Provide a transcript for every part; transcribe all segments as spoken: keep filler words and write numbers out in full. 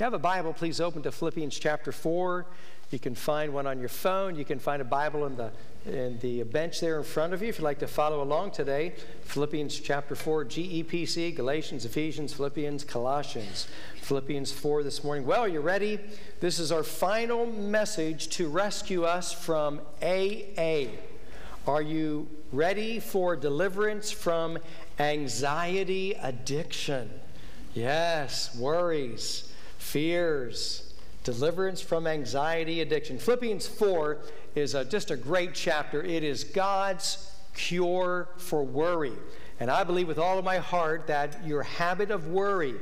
you have a Bible, please open to Philippians chapter four. You can find one on your phone. You can find a Bible in the, in the bench there in front of you if you'd like to follow along today. Philippians chapter four, G E P C, Galatians, Ephesians, Philippians, Colossians. Philippians four this morning. Well, are you ready? This is our final message to rescue us from A A. Are you ready for deliverance from anxiety addiction? Yes, worries, fears. Deliverance from anxiety addiction. Philippians four is a, just a great chapter. It is God's cure for worry. And I believe with all of my heart that your habit of worry,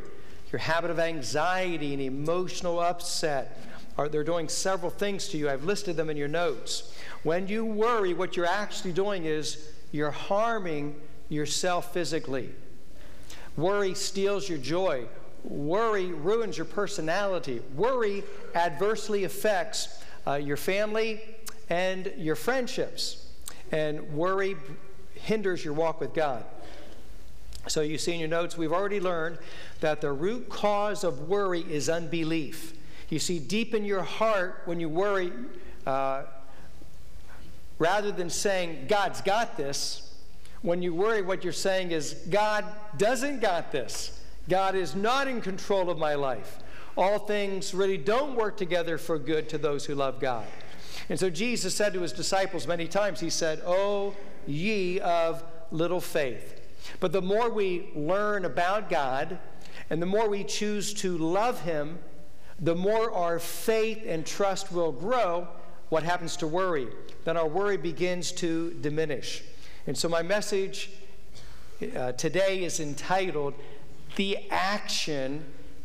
your habit of anxiety and emotional upset, are they're doing several things to you. I've listed them in your notes. When you worry, what you're actually doing is you're harming yourself physically. Worry steals your joy. Worry ruins your personality. Worry adversely affects uh, your family and your friendships. And worry hinders your walk with God. So you see in your notes, we've already learned that the root cause of worry is unbelief. You see, deep in your heart, when you worry, uh, rather than saying, God's got this, when you worry, what you're saying is, God doesn't got this. God is not in control of my life. All things really don't work together for good to those who love God. And so Jesus said to his disciples many times, he said, "O ye of little faith." But the more we learn about God and the more we choose to love him, the more our faith and trust will grow. What happens to worry? Then our worry begins to diminish. And so my message uh, today is entitled, The Action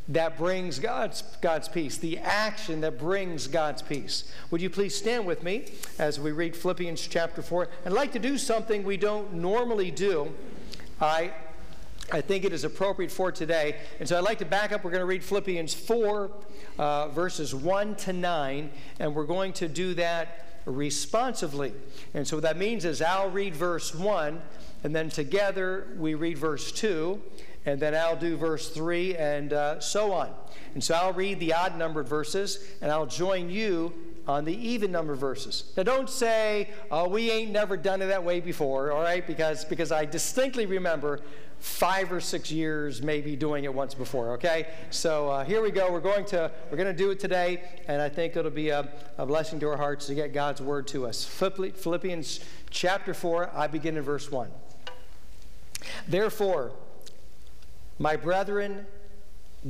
That Brings God's, God's Peace. The action that brings God's peace. Would you please stand with me as we read Philippians chapter four? I'd like to do something we don't normally do. I, I think it is appropriate for today. And so I'd like to back up. We're going to read Philippians four, uh, verses one to nine. And we're going to do that responsively. And so what that means is I'll read verse one. And then together we read verse two. And then I'll do verse three and uh, so on. And so I'll read the odd-numbered verses, and I'll join you on the even-numbered verses. Now, don't say, oh, we ain't never done it that way before, all right? Because, because I distinctly remember five or six years maybe doing it once before, okay? So uh, here we go. We're going to, we're going to do it today, and I think it'll be a, a blessing to our hearts to get God's word to us. Philippians chapter four, I begin in verse one. Therefore, my brethren,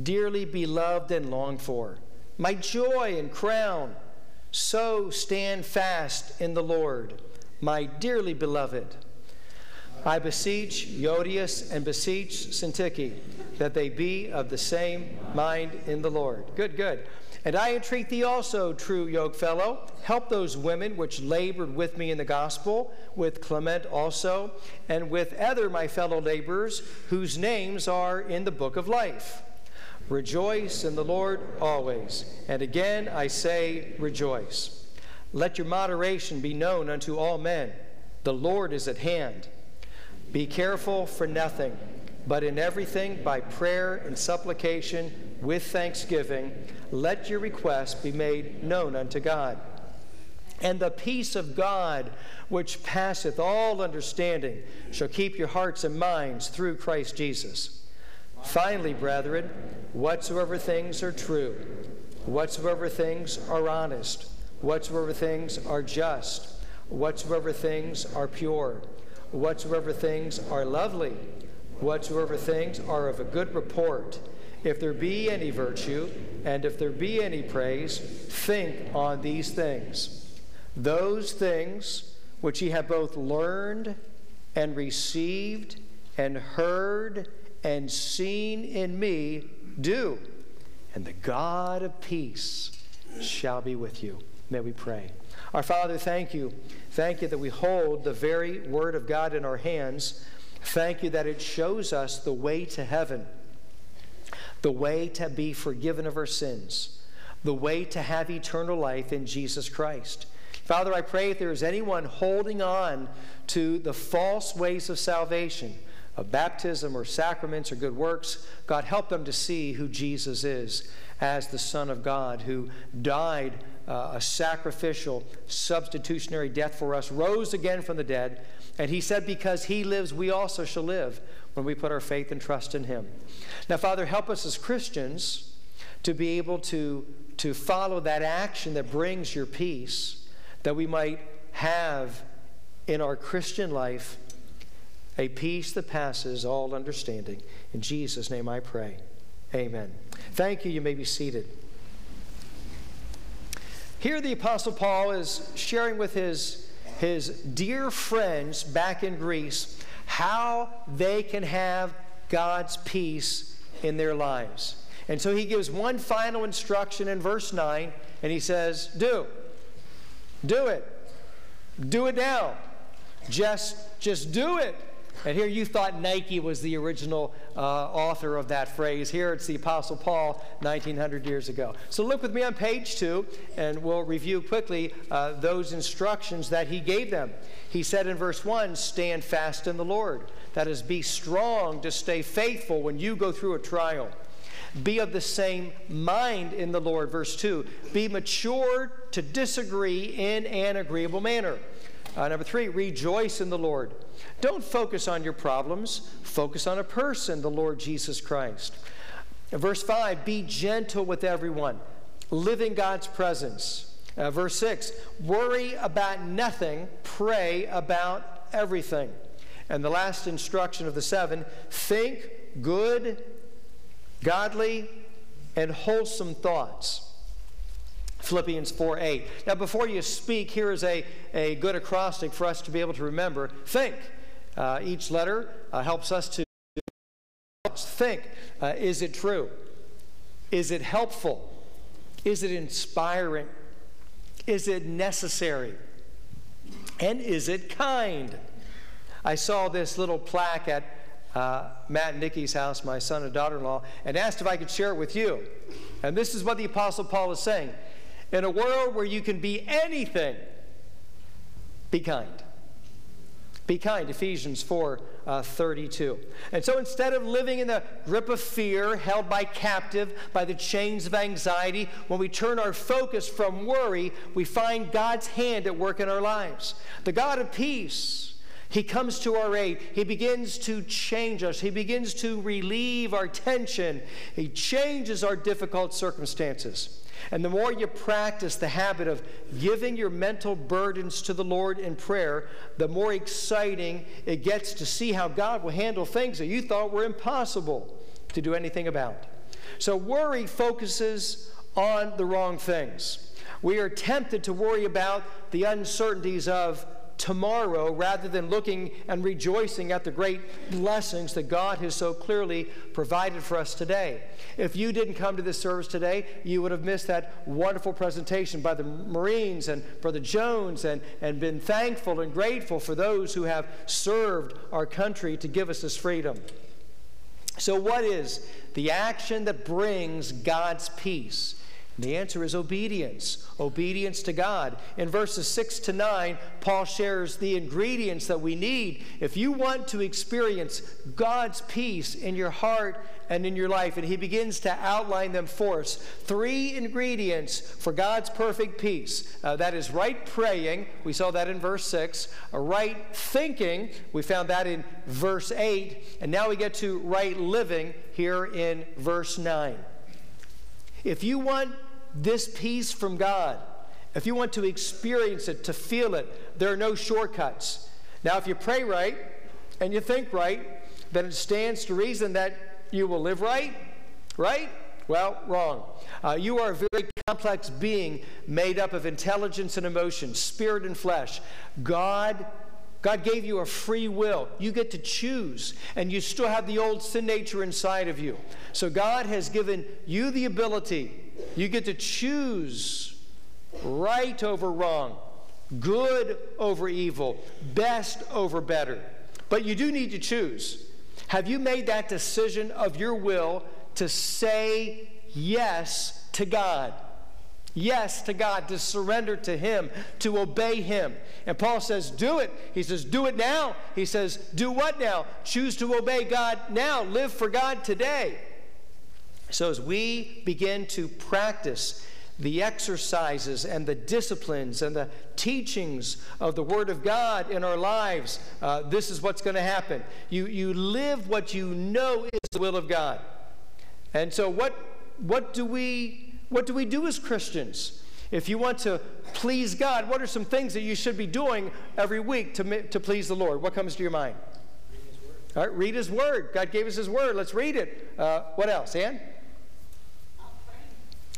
dearly beloved and longed for, my joy and crown, so stand fast in the Lord, my dearly beloved. I beseech Euodias and beseech Syntyche, that they be of the same mind in the Lord. Good, good. And I entreat thee also, true yokefellow, help those women which labored with me in the gospel, with Clement also, and with other my fellow laborers, whose names are in the book of life. Rejoice in the Lord always. And again I say, rejoice. Let your moderation be known unto all men. The Lord is at hand. Be careful for nothing, but in everything by prayer and supplication with thanksgiving, let your requests be made known unto God. And the peace of God, which passeth all understanding, shall keep your hearts and minds through Christ Jesus. Finally, brethren, whatsoever things are true, whatsoever things are honest, whatsoever things are just, whatsoever things are pure, whatsoever things are lovely, whatsoever things are of a good report, if there be any virtue, and if there be any praise, think on these things. Those things which ye have both learned and received and heard and seen in me, do, and the God of peace shall be with you. May we pray. Our Father, thank you. Thank you that we hold the very word of God in our hands. Thank you that it shows us the way to heaven, the way to be forgiven of our sins, the way to have eternal life in Jesus Christ. Father, I pray if there is anyone holding on to the false ways of salvation, of baptism or sacraments or good works. God, help them to see who Jesus is as the Son of God who died uh, a sacrificial, substitutionary death for us, rose again from the dead, and he said, because he lives, we also shall live when we put our faith and trust in him. Now, Father, help us as Christians to be able to, to follow that action that brings your peace, that we might have in our Christian life a peace that passes all understanding. In Jesus' name I pray. Amen. Thank you. You may be seated. Here the Apostle Paul is sharing with his, his dear friends back in Greece how they can have God's peace in their lives. And so he gives one final instruction in verse nine, and he says, do. Do it. Do it now. Just, just do it. And here you thought Nike was the original uh, author of that phrase. Here it's the Apostle Paul nineteen hundred years ago. So look with me on page two, and we'll review quickly uh, those instructions that he gave them. He said in verse one, stand fast in the Lord. That is, be strong to stay faithful when you go through a trial. Be of the same mind in the Lord. Verse two, be mature to disagree in an agreeable manner. Uh, number three, rejoice in the Lord. Don't focus on your problems. Focus on a person, the Lord Jesus Christ. Verse five, be gentle with everyone. Live in God's presence. Uh, verse six, worry about nothing. Pray about everything. And the last instruction of the seven, think good, godly, and wholesome thoughts. Philippians four eight. Now, before you speak, here is a, a good acrostic for us to be able to remember. Think. Uh, each letter uh, helps us to think. Uh, is it true? Is it helpful? Is it inspiring? Is it necessary? And is it kind? I saw this little plaque at Uh, Matt and Nikki's house, my son and daughter-in-law, and asked if I could share it with you. And this is what the Apostle Paul is saying. In a world where you can be anything, be kind. Be kind, Ephesians four thirty-two. And so instead of living in the grip of fear, held by captive, by the chains of anxiety, when we turn our focus from worry, we find God's hand at work in our lives. The God of peace, he comes to our aid. He begins to change us. He begins to relieve our tension. He changes our difficult circumstances. And the more you practice the habit of giving your mental burdens to the Lord in prayer, the more exciting it gets to see how God will handle things that you thought were impossible to do anything about. So worry focuses on the wrong things. We are tempted to worry about the uncertainties of tomorrow rather than looking and rejoicing at the great blessings that God has so clearly provided for us today. If you didn't come to this service today, you would have missed that wonderful presentation by the Marines and Brother Jones and, and been thankful and grateful for those who have served our country to give us this freedom. So what is the action that brings God's peace? The answer is obedience, obedience to God. In verses six to nine, Paul shares the ingredients that we need if you want to experience God's peace in your heart and in your life. And he begins to outline them for us. Three ingredients for God's perfect peace. Uh, that is right praying. We saw that in verse six. Right thinking. We found that in verse eight. And now we get to right living here in verse nine. If you want this peace from God, if you want to experience it, to feel it, there are no shortcuts. Now, if you pray right and you think right, then it stands to reason that you will live right, right? Well, wrong. Uh, you are a very complex being made up of intelligence and emotion, spirit and flesh. God God gave you a free will. You get to choose, and you still have the old sin nature inside of you. So God has given you the ability. You get to choose right over wrong, good over evil, best over better. But you do need to choose. Have you made that decision of your will to say yes to God? yes to God, to surrender to Him, to obey Him. And Paul says, do it. He says, do it now. He says, do what now? Choose to obey God now. Live for God today. So as we begin to practice the exercises and the disciplines and the teachings of the Word of God in our lives, uh, this is what's going to happen. You, you live what you know is the will of God. And so what, what do we... What do we do as Christians? If you want to please God, what are some things that you should be doing every week to, to please the Lord? What comes to your mind? Read His Word. All right, read His Word. God gave us His Word. Let's read it. Uh, what else? Ann? Uh,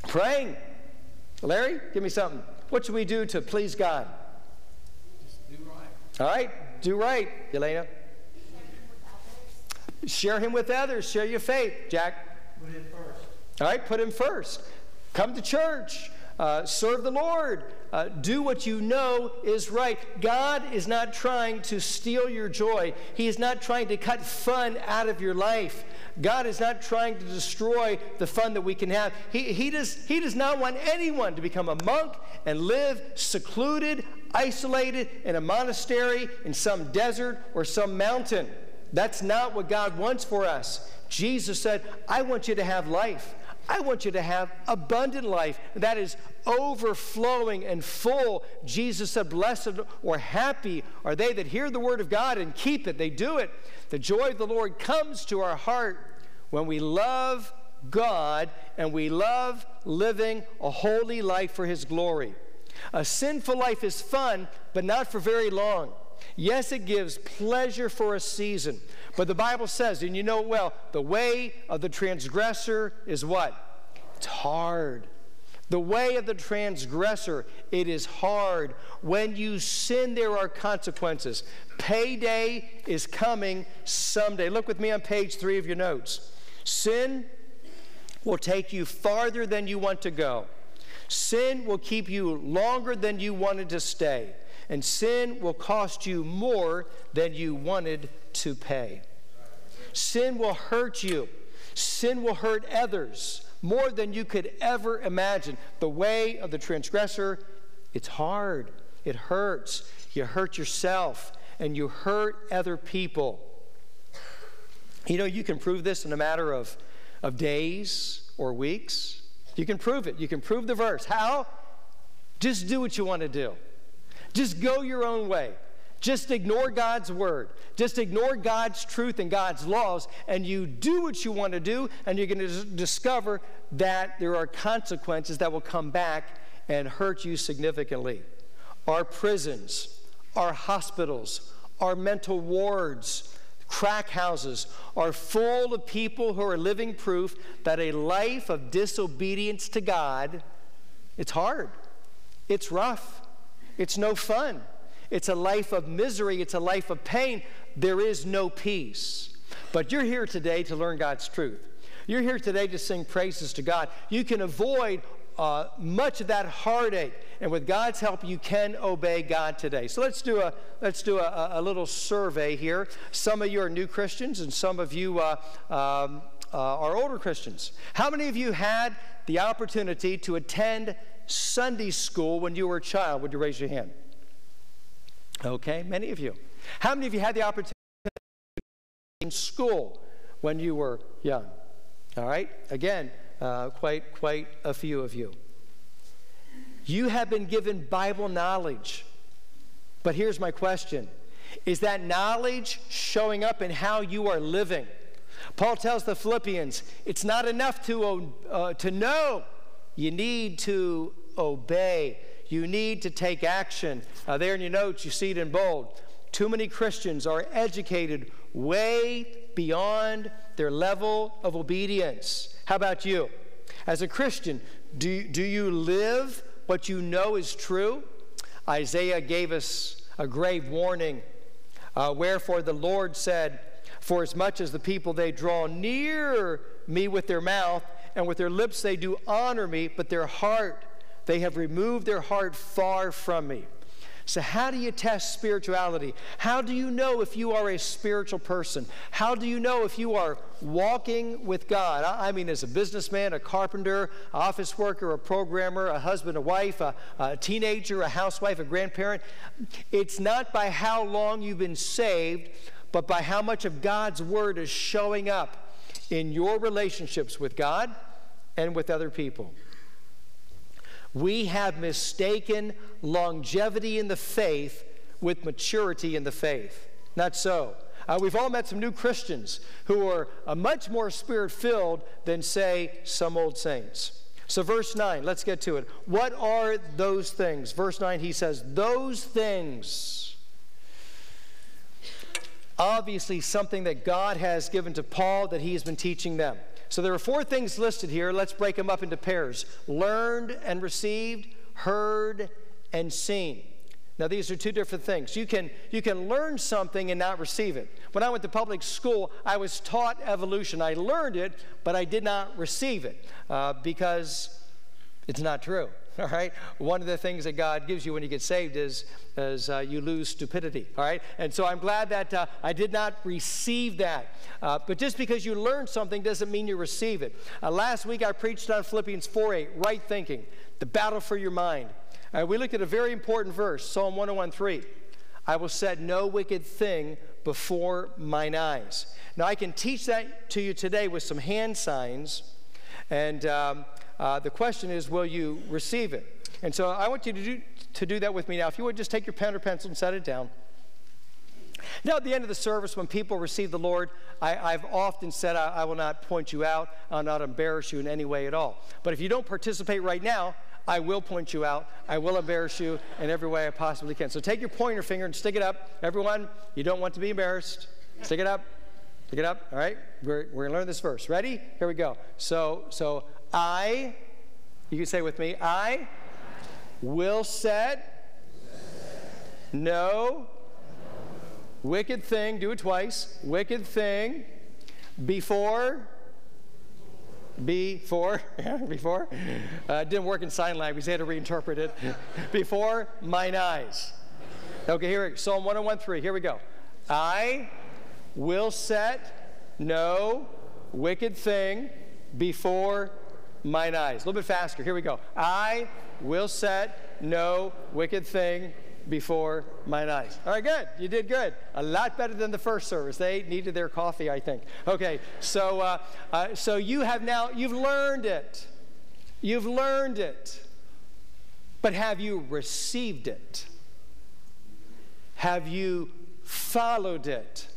praying. praying. Larry, give me something. What should we do to please God? Just do right. All right, do right. Elena? Share Him with others. Share Him with others. Share your faith. Jack? Put Him first. All right, put Him first. Come to church, uh, serve the Lord, uh, do what you know is right. God is not trying to steal your joy. He is not trying to cut fun out of your life. God is not trying to destroy the fun that we can have. He, he, does, he does not want anyone to become a monk and live secluded, isolated in a monastery in some desert or some mountain. That's not what God wants for us. Jesus said, I want you to have life. I want you to have abundant life. That is overflowing and full. Jesus said, blessed or happy are they that hear the word of God and keep it. They do it. The joy of the Lord comes to our heart when we love God and we love living a holy life for His glory. A sinful life is fun, but not for very long. Yes, it gives pleasure for a season. But the Bible says, and you know it well, the way of the transgressor is what? It's hard. The way of the transgressor, it is hard. When you sin, there are consequences. Payday is coming someday. Look with me on page three of your notes. Sin will take you farther than you want to go. Sin will keep you longer than you wanted to stay. And sin will cost you more than you wanted to pay. Sin will hurt you. Sin will hurt others more than you could ever imagine. The way of the transgressor, it's hard. It hurts. You hurt yourself, and you hurt other people. You know, you can prove this in a matter of, of days or weeks. You can prove it. You can prove the verse. How? Just do what you want to do. Just go your own way. Just ignore God's word. Just ignore God's truth and God's laws, and you do what you want to do, and you're going to discover that there are consequences that will come back and hurt you significantly. Our prisons, our hospitals, our mental wards, crack houses are full of people who are living proof that a life of disobedience to God, it's hard, it's rough. It's no fun. It's a life of misery. It's a life of pain. There is no peace. But you're here today to learn God's truth. You're here today to sing praises to God. You can avoid uh, much of that heartache, and with God's help, you can obey God today. So let's do a let's do a, a little survey here. Some of you are new Christians, and some of you uh, um, uh, are older Christians. How many of you had the opportunity to attend Sunday school when you were a child? Would you raise your hand? Okay, many of you. How many of you had the opportunity in school when you were young? All right, again, uh, quite, quite a few of you. You have been given Bible knowledge, but here's my question. Is that knowledge showing up in how you are living? Paul tells the Philippians, it's not enough to, uh, to know. You need to obey. You need to take action. Uh, there in your notes, you see it in bold. Too many Christians are educated way beyond their level of obedience. How about you? As a Christian, do, do you live what you know is true? Isaiah gave us a grave warning. Uh, Wherefore the Lord said, for as much as the people they draw near me with their mouth, and with their lips they do honor me, but their heart, they have removed their heart far from me. So how do you test spirituality? How do you know if you are a spiritual person? How do you know if you are walking with God? I mean, as a businessman, a carpenter, office worker, a programmer, a husband, a wife, a, a teenager, a housewife, a grandparent. It's not by how long you've been saved, but by how much of God's word is showing up in your relationships with God and with other people. We have mistaken longevity in the faith with maturity in the faith. Not so. Uh, we've all met some new Christians who are uh, much more spirit-filled than, say, some old saints. So verse nine, let's get to it. What are those things? Verse nine, he says, those things. Obviously something that God has given to Paul that he has been teaching them. So there are four things listed here. Let's break them up into pairs. Learned and received, heard and seen. Now, these are two different things. You can, you can learn something and not receive it. When I went to public school, I was taught evolution. I learned it, but I did not receive it uh, because it's not true. All right? One of the things that God gives you when you get saved is, is uh, you lose stupidity. All right? And so I'm glad that uh, I did not receive that. Uh, but just because you learn something doesn't mean you receive it. Uh, last week I preached on Philippians four eight, right thinking, the battle for your mind. Uh, we looked at a very important verse, Psalm one oh one three. I will set no wicked thing before mine eyes. Now I can teach that to you today with some hand signs. And um, uh, the question is, will you receive it? And so I want you to do, to do that with me now. If you would, just take your pen or pencil and set it down. Now, at the end of the service, when people receive the Lord, I, I've often said, I, I will not point you out. I'll not embarrass you in any way at all. But if you don't participate right now, I will point you out. I will embarrass you in every way I possibly can. So take your pointer finger and stick it up. Everyone, you don't want to be embarrassed. Stick it up. Stick it up. All right? We're, we're going to learn this verse. Ready? Here we go. So, so I, you can say with me, I will set no wicked thing, do it twice, wicked thing, before, before, before, uh, it didn't work in sign language, they had to reinterpret it, before mine eyes. Okay, here we go, Psalm one oh one three, here we go. I will set no wicked thing before mine eyes. A little bit faster, here we go. I will set no wicked thing before mine eyes. All right, good. You did good. A lot better than the first service. They needed their coffee, I think. Okay, so uh, uh, so you have now, you've learned it. You've learned it. But have you received it? Have you followed it?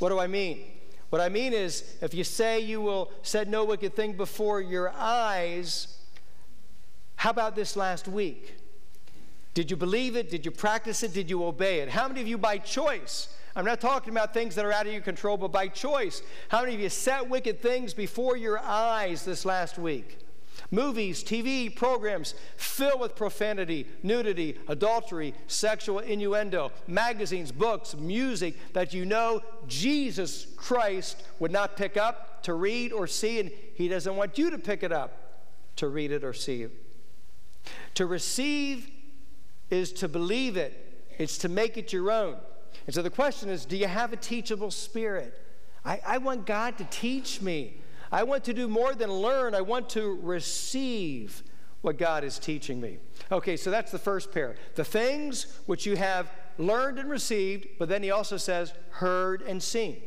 What do I mean? What I mean is, if you say you will set no wicked thing before your eyes, how about this last week? Did you believe it? Did you practice it? Did you obey it? How many of you by choice? I'm not talking about things that are out of your control, but by choice. How many of you set wicked things before your eyes this last week? Movies, T V programs filled with profanity, nudity, adultery, sexual innuendo, magazines, books, music that you know Jesus Christ would not pick up to read or see, and he doesn't want you to pick it up to read it or see it. To receive is to believe it. It's to make it your own. And so the question is, do you have a teachable spirit? I, I want God to teach me. I want to do more than learn. I want to receive what God is teaching me. Okay, so that's the first pair. The things which you have learned and received, but then he also says heard and seen.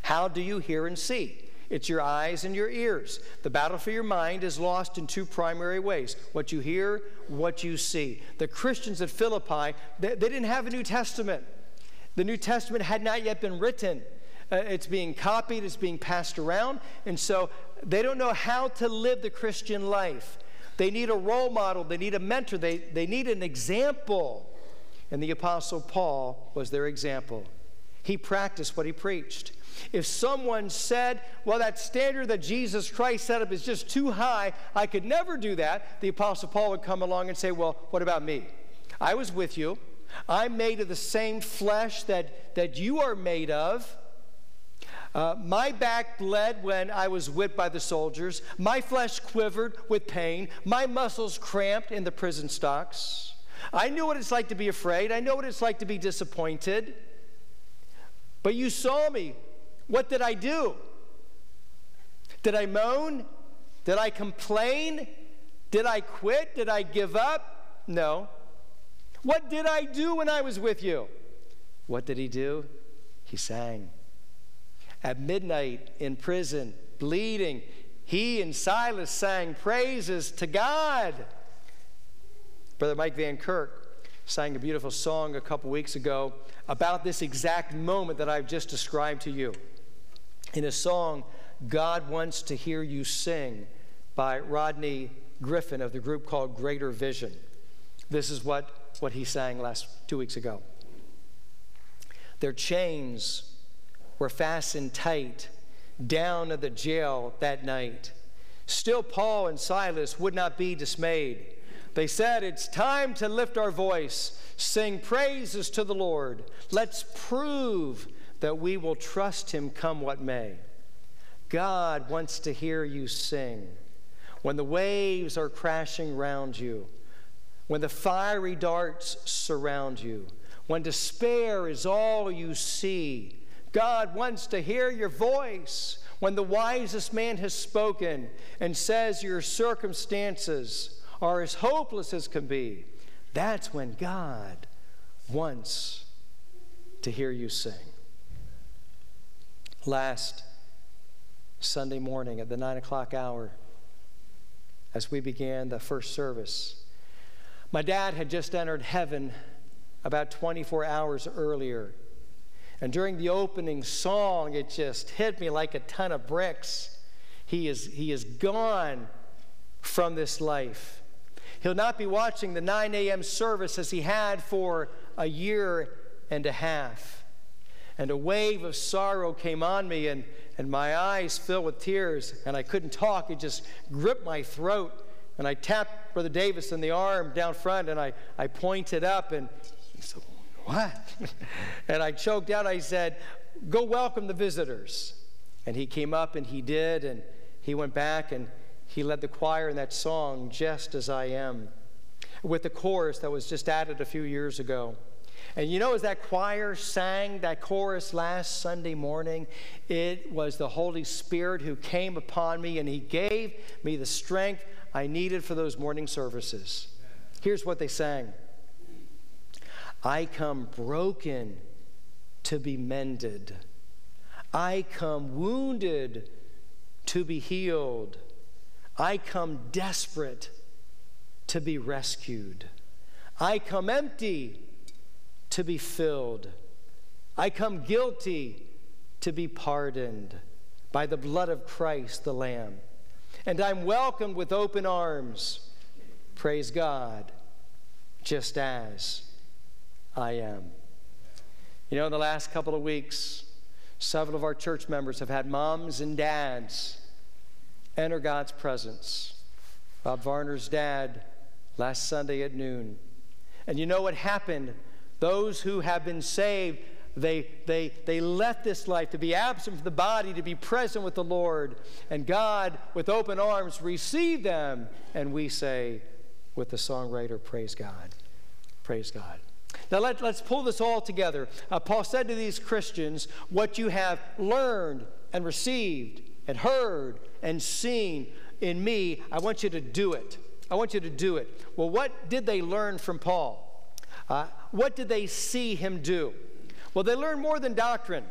How do you hear and see? It's your eyes and your ears. The battle for your mind is lost in two primary ways. What you hear, what you see. The Christians at Philippi, they, they didn't have a New Testament. The New Testament had not yet been written. Uh, it's being copied. It's being passed around. And so they don't know how to live the Christian life. They need a role model. They need a mentor. They, they need an example. And the Apostle Paul was their example. He practiced what he preached. If someone said, well, that standard that Jesus Christ set up is just too high, I could never do that, the Apostle Paul would come along and say, well, what about me? I was with you. I'm made of the same flesh that, that you are made of. Uh, my back bled when I was whipped by the soldiers. My flesh quivered with pain. My muscles cramped in the prison stocks. I knew what it's like to be afraid. I know what it's like to be disappointed. But you saw me. What did I do? Did I moan? Did I complain? Did I quit? Did I give up? No. What did I do when I was with you? What did he do? He sang. At midnight in prison, bleeding, he and Silas sang praises to God. Brother Mike Van Kirk sang a beautiful song a couple weeks ago about this exact moment that I've just described to you. In a song, God Wants to Hear You Sing by Rodney Griffin of the group called Greater Vision. This is what, what he sang last two weeks ago. Their chains were fastened tight down at the jail that night. Still Paul and Silas would not be dismayed. They said, it's time to lift our voice, sing praises to the Lord. Let's prove that we will trust him come what may. God wants to hear you sing. When the waves are crashing round you, when the fiery darts surround you, when despair is all you see, God wants to hear your voice. When the wisest man has spoken and says your circumstances are as hopeless as can be, that's when God wants to hear you sing. Last Sunday morning at the nine o'clock hour, as we began the first service, my dad had just entered heaven about twenty-four hours earlier. And during the opening song, it just hit me like a ton of bricks. He is, he is gone from this life. He'll not be watching the nine a.m. service as he had for a year and a half. And a wave of sorrow came on me, and, and my eyes filled with tears, and I couldn't talk. It just gripped my throat. And I tapped Brother Davis in the arm down front, and I, I pointed up, and he said, what? And I choked out. I said, go welcome the visitors. And he came up, and he did, and he went back, and he led the choir in that song, Just As I Am, with the chorus that was just added a few years ago. And you know, as that choir sang that chorus last Sunday morning, it was the Holy Spirit who came upon me, and he gave me the strength I needed for those morning services. Here's what they sang. I come broken to be mended. I come wounded to be healed. I come desperate to be rescued. I come empty to be filled. I come guilty to be pardoned by the blood of Christ the Lamb. And I'm welcomed with open arms. Praise God, just as I am. You know, in the last couple of weeks, several of our church members have had moms and dads enter God's presence. Bob Varner's dad last Sunday at noon. And you know what happened? Those who have been saved, they, they, they left this life to be absent from the body, to be present with the Lord. And God, with open arms, received them. And we say, with the songwriter, praise God. Praise God. Now let, let's pull this all together. Uh, Paul said to these Christians, what you have learned and received and heard and seen in me, I want you to do it. I want you to do it. Well, what did they learn from Paul? Uh, what did they see him do? Well, they learned more than doctrine.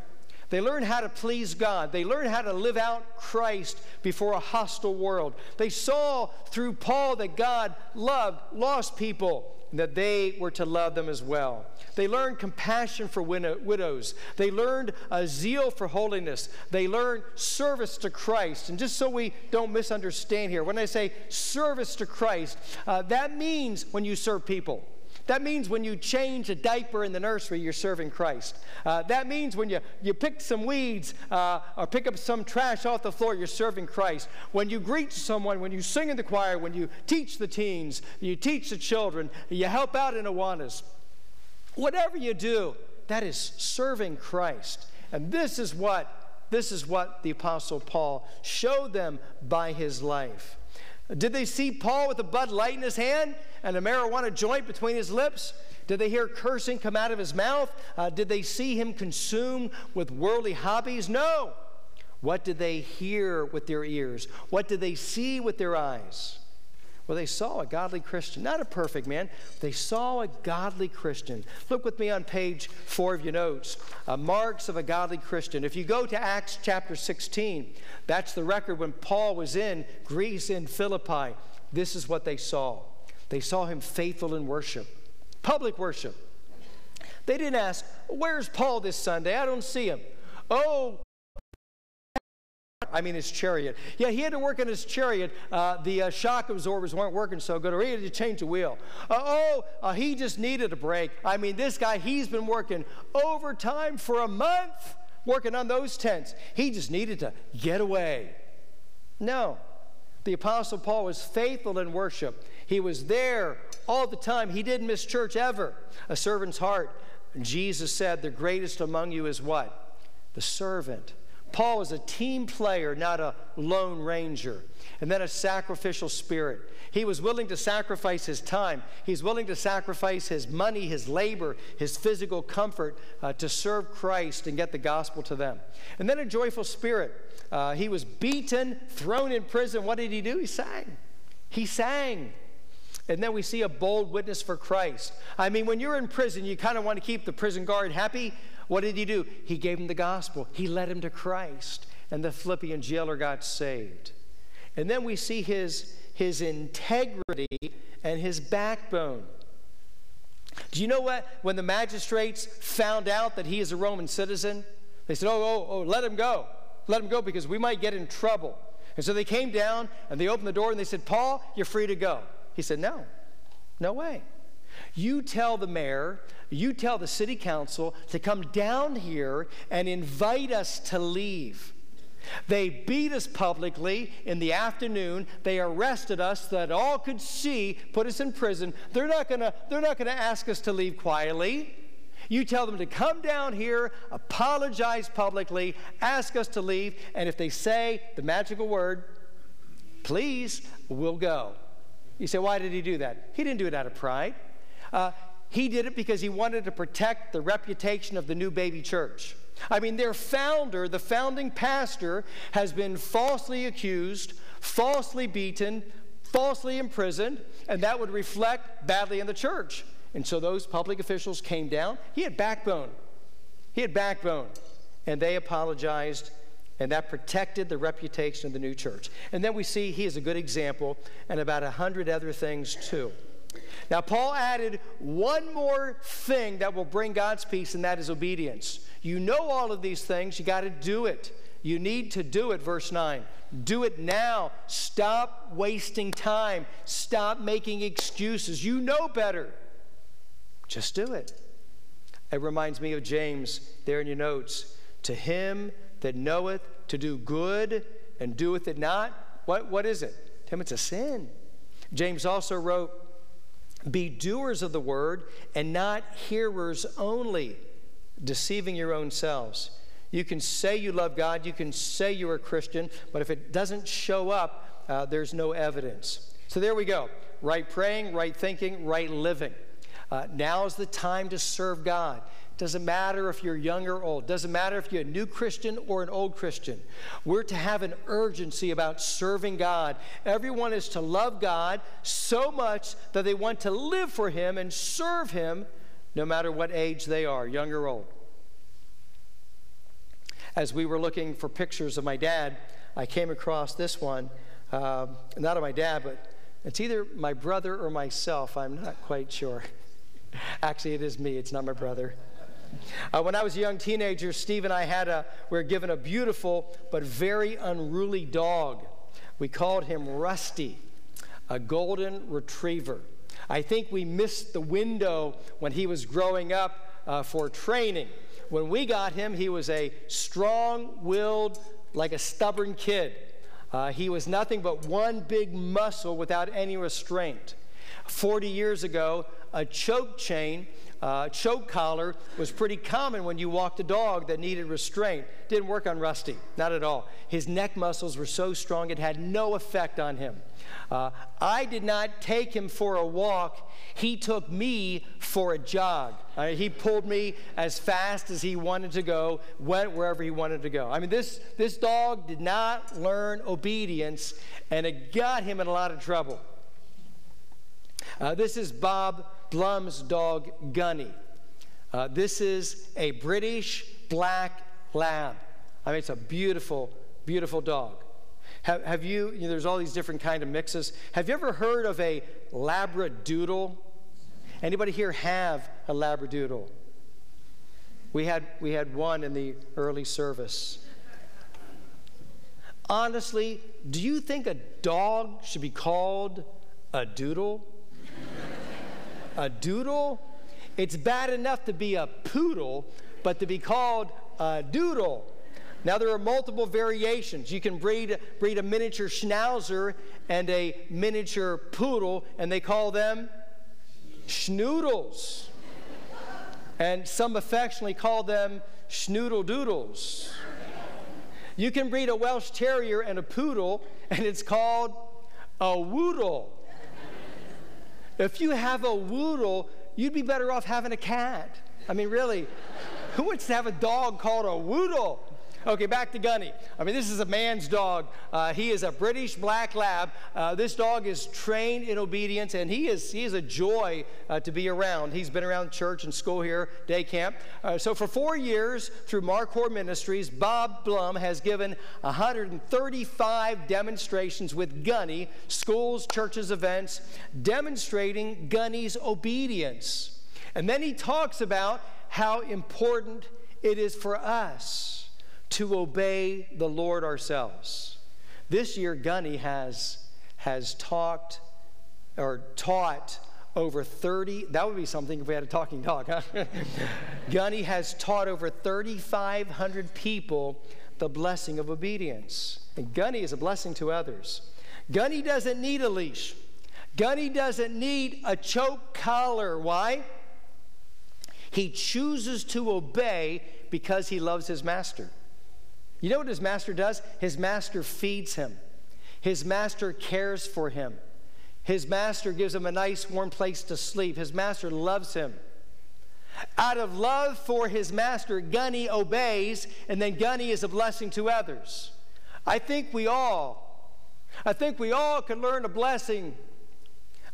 They learned how to please God. They learned how to live out Christ before a hostile world. They saw through Paul that God loved lost people, and that they were to love them as well. They learned compassion for win- widows. They learned a zeal for holiness. They learned service to Christ. And just so we don't misunderstand here, when I say service to Christ, uh, that means when you serve people. That means when you change a diaper in the nursery, you're serving Christ. Uh, that means when you, you pick some weeds uh, or pick up some trash off the floor, you're serving Christ. When you greet someone, when you sing in the choir, when you teach the teens, you teach the children, you help out in Euodias. Whatever you do, that is serving Christ. And this is what, this is what the Apostle Paul showed them by his life. Did they see Paul with a Bud Light in his hand and a marijuana joint between his lips? Did they hear cursing come out of his mouth? Uh, did they see him consumed with worldly hobbies? No. What did they hear with their ears? What did they see with their eyes? Well, they saw a godly Christian. Not a perfect man. They saw a godly Christian. Look with me on page four of your notes. Uh, marks of a godly Christian. If you go to Acts chapter sixteen, that's the record when Paul was in Greece in Philippi. This is what they saw. They saw him faithful in worship. Public worship. They didn't ask, where's Paul this Sunday? I don't see him. Oh, I mean his chariot. Yeah, he had to work on his chariot. Uh, the uh, shock absorbers weren't working so good, or he had to change the wheel. Uh, oh, uh, he just needed a break. I mean, this guy, he's been working overtime for a month working on those tents. He just needed to get away. No. The Apostle Paul was faithful in worship. He was there all the time. He didn't miss church ever. A servant's heart. Jesus said, the greatest among you is what? The servant. Paul was a team player, not a lone ranger. And then a sacrificial spirit. He was willing to sacrifice his time. He's willing to sacrifice his money, his labor, his physical comfort uh, to serve Christ and get the gospel to them. And then a joyful spirit. Uh, he was beaten, thrown in prison. What did he do? He sang. He sang. And then we see a bold witness for Christ. I mean, when you're in prison, you kind of want to keep the prison guard happy. What did he do? He gave him the gospel. He led him to Christ. And the Philippian jailer got saved. And then we see his, his integrity and his backbone. Do you know what? When the magistrates found out that he is a Roman citizen, they said, oh, oh, oh, let him go. Let him go because we might get in trouble. And so they came down and they opened the door and they said, Paul, you're free to go. He said, no, no way. You tell the mayor, you tell the city council to come down here and invite us to leave. They beat us publicly in the afternoon. They arrested us so that all could see, put us in prison. They're not gonna, they're not gonna ask us to leave quietly. You tell them to come down here, apologize publicly, ask us to leave, and if they say the magical word, please, we'll go. You say, why did he do that? He didn't do it out of pride. Uh, he did it because he wanted to protect the reputation of the new baby church. I mean, their founder, the founding pastor, has been falsely accused, falsely beaten, falsely imprisoned, and that would reflect badly in the church. And so those public officials came down. He had backbone. He had backbone. And they apologized. And that protected the reputation of the new church. And then we see he is a good example and about a hundred other things too. Now, Paul added one more thing that will bring God's peace, and that is obedience. You know all of these things. You got to do it. You need to do it, verse nine. Do it now. Stop wasting time. Stop making excuses. You know better. Just do it. It reminds me of James there in your notes. To him that knoweth to do good and doeth it not, what, what is it? To him it's a sin. James also wrote, be doers of the word and not hearers only, deceiving your own selves. You can say you love God, you can say you're a Christian, but if it doesn't show up, uh, there's no evidence. So there we go. Right praying, right thinking, right living. Uh, now is the time to serve God. Doesn't matter if you're young or old. Doesn't matter if you're a new Christian or an old Christian. We're to have an urgency about serving God. Everyone is to love God so much that they want to live for Him and serve Him no matter what age they are, young or old. As we were looking for pictures of my dad, I came across this one. Uh, not of my dad, but it's either my brother or myself. I'm not quite sure. Actually, it is me. It's not my brother. Uh, when I was a young teenager, Steve and I had a, we were given a beautiful but very unruly dog. We called him Rusty, a golden retriever. I think we missed the window when he was growing up uh, for training. When we got him, he was a strong-willed, like a stubborn kid. Uh, he was nothing but one big muscle without any restraint. forty years ago, a choke chain, uh, choke collar was pretty common when you walked a dog that needed restraint. Didn't work on Rusty, not at all. His neck muscles were so strong it had no effect on him. Uh, I did not take him for a walk. He took me for a jog. I mean, he pulled me as fast as he wanted to go, went wherever he wanted to go. I mean, this, this dog did not learn obedience, and it got him in a lot of trouble. Uh, this is Bob Blum's dog, Gunny. Uh, this is a British black lab. I mean, it's a beautiful, beautiful dog. Have, have you, you know, there's all these different kind of mixes. Have you ever heard of a labradoodle? Anybody here have a labradoodle? We had, we had one in the early service. Honestly, do you think a dog should be called a doodle? A doodle? It's bad enough to be a poodle, but to be called a doodle. Now, there are multiple variations. You can breed, breed a miniature schnauzer and a miniature poodle, and they call them schnoodles. And some affectionately call them schnoodle doodles. You can breed a Welsh terrier and a poodle, and it's called a woodle. If you have a woodle, you'd be better off having a cat. I mean, really, who wants to have a dog called a woodle? Okay, back to Gunny. I mean, this is a man's dog. Uh, he is a British black lab. Uh, this dog is trained in obedience, and he is, he is a joy uh, to be around. He's been around church and school here, day camp. Uh, so for four years, through Mark Horne Ministries, Bob Blum has given one hundred thirty-five demonstrations with Gunny, schools, churches, events, demonstrating Gunny's obedience. And then he talks about how important it is for us to obey the Lord ourselves. This year, Gunny has, has talked or taught over thirty, that would be something if we had a talking dog, huh? Gunny has taught over thirty-five hundred people the blessing of obedience. And Gunny is a blessing to others. Gunny doesn't need a leash. Gunny doesn't need a choke collar. Why? He chooses to obey because he loves his master. You know what his master does? His master feeds him. His master cares for him. His master gives him a nice, warm place to sleep. His master loves him. Out of love for his master, Gunny obeys, and then Gunny is a blessing to others. I think we all, I think we all can learn a blessing,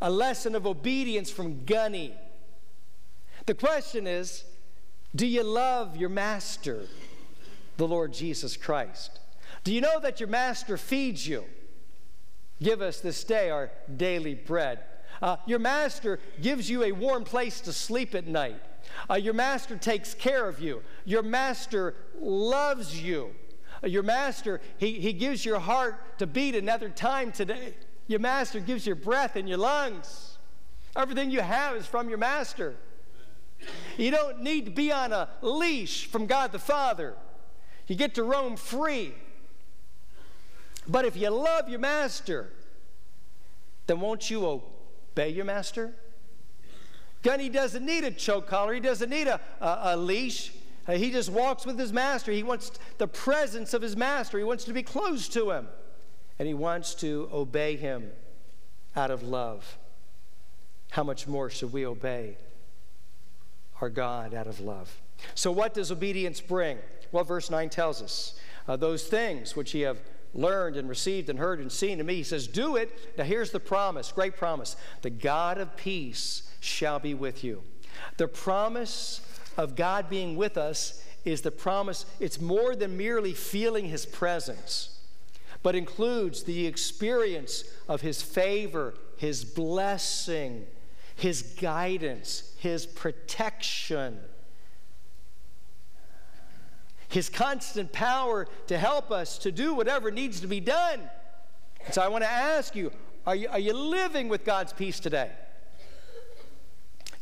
a lesson of obedience from Gunny. The question is, do you love your master, the Lord Jesus Christ? Do you know that your master feeds you? Give us this day our daily bread. Uh, your master gives you a warm place to sleep at night. Uh, your master takes care of you. Your master loves you. Uh, your master, he, he gives your heart to beat another time today. Your master gives your breath in your lungs. Everything you have is from your master. You don't need to be on a leash from God the Father. You get to roam free. But if you love your master, then won't you obey your master? Gunny doesn't need a choke collar. He doesn't need a, a, a leash. He just walks with his master. He wants the presence of his master. He wants to be close to him. And he wants to obey him out of love. How much more should we obey our God out of love? So what does obedience bring? Well, verse nine tells us, uh, those things which ye have learned and received and heard and seen of me, he says, do it. Now here's the promise, great promise. The God of peace shall be with you. The promise of God being with us is the promise. It's more than merely feeling his presence, but includes the experience of his favor, his blessing, his guidance, his protection, his constant power to help us to do whatever needs to be done. And so I want to ask you, are you, are you living with God's peace today?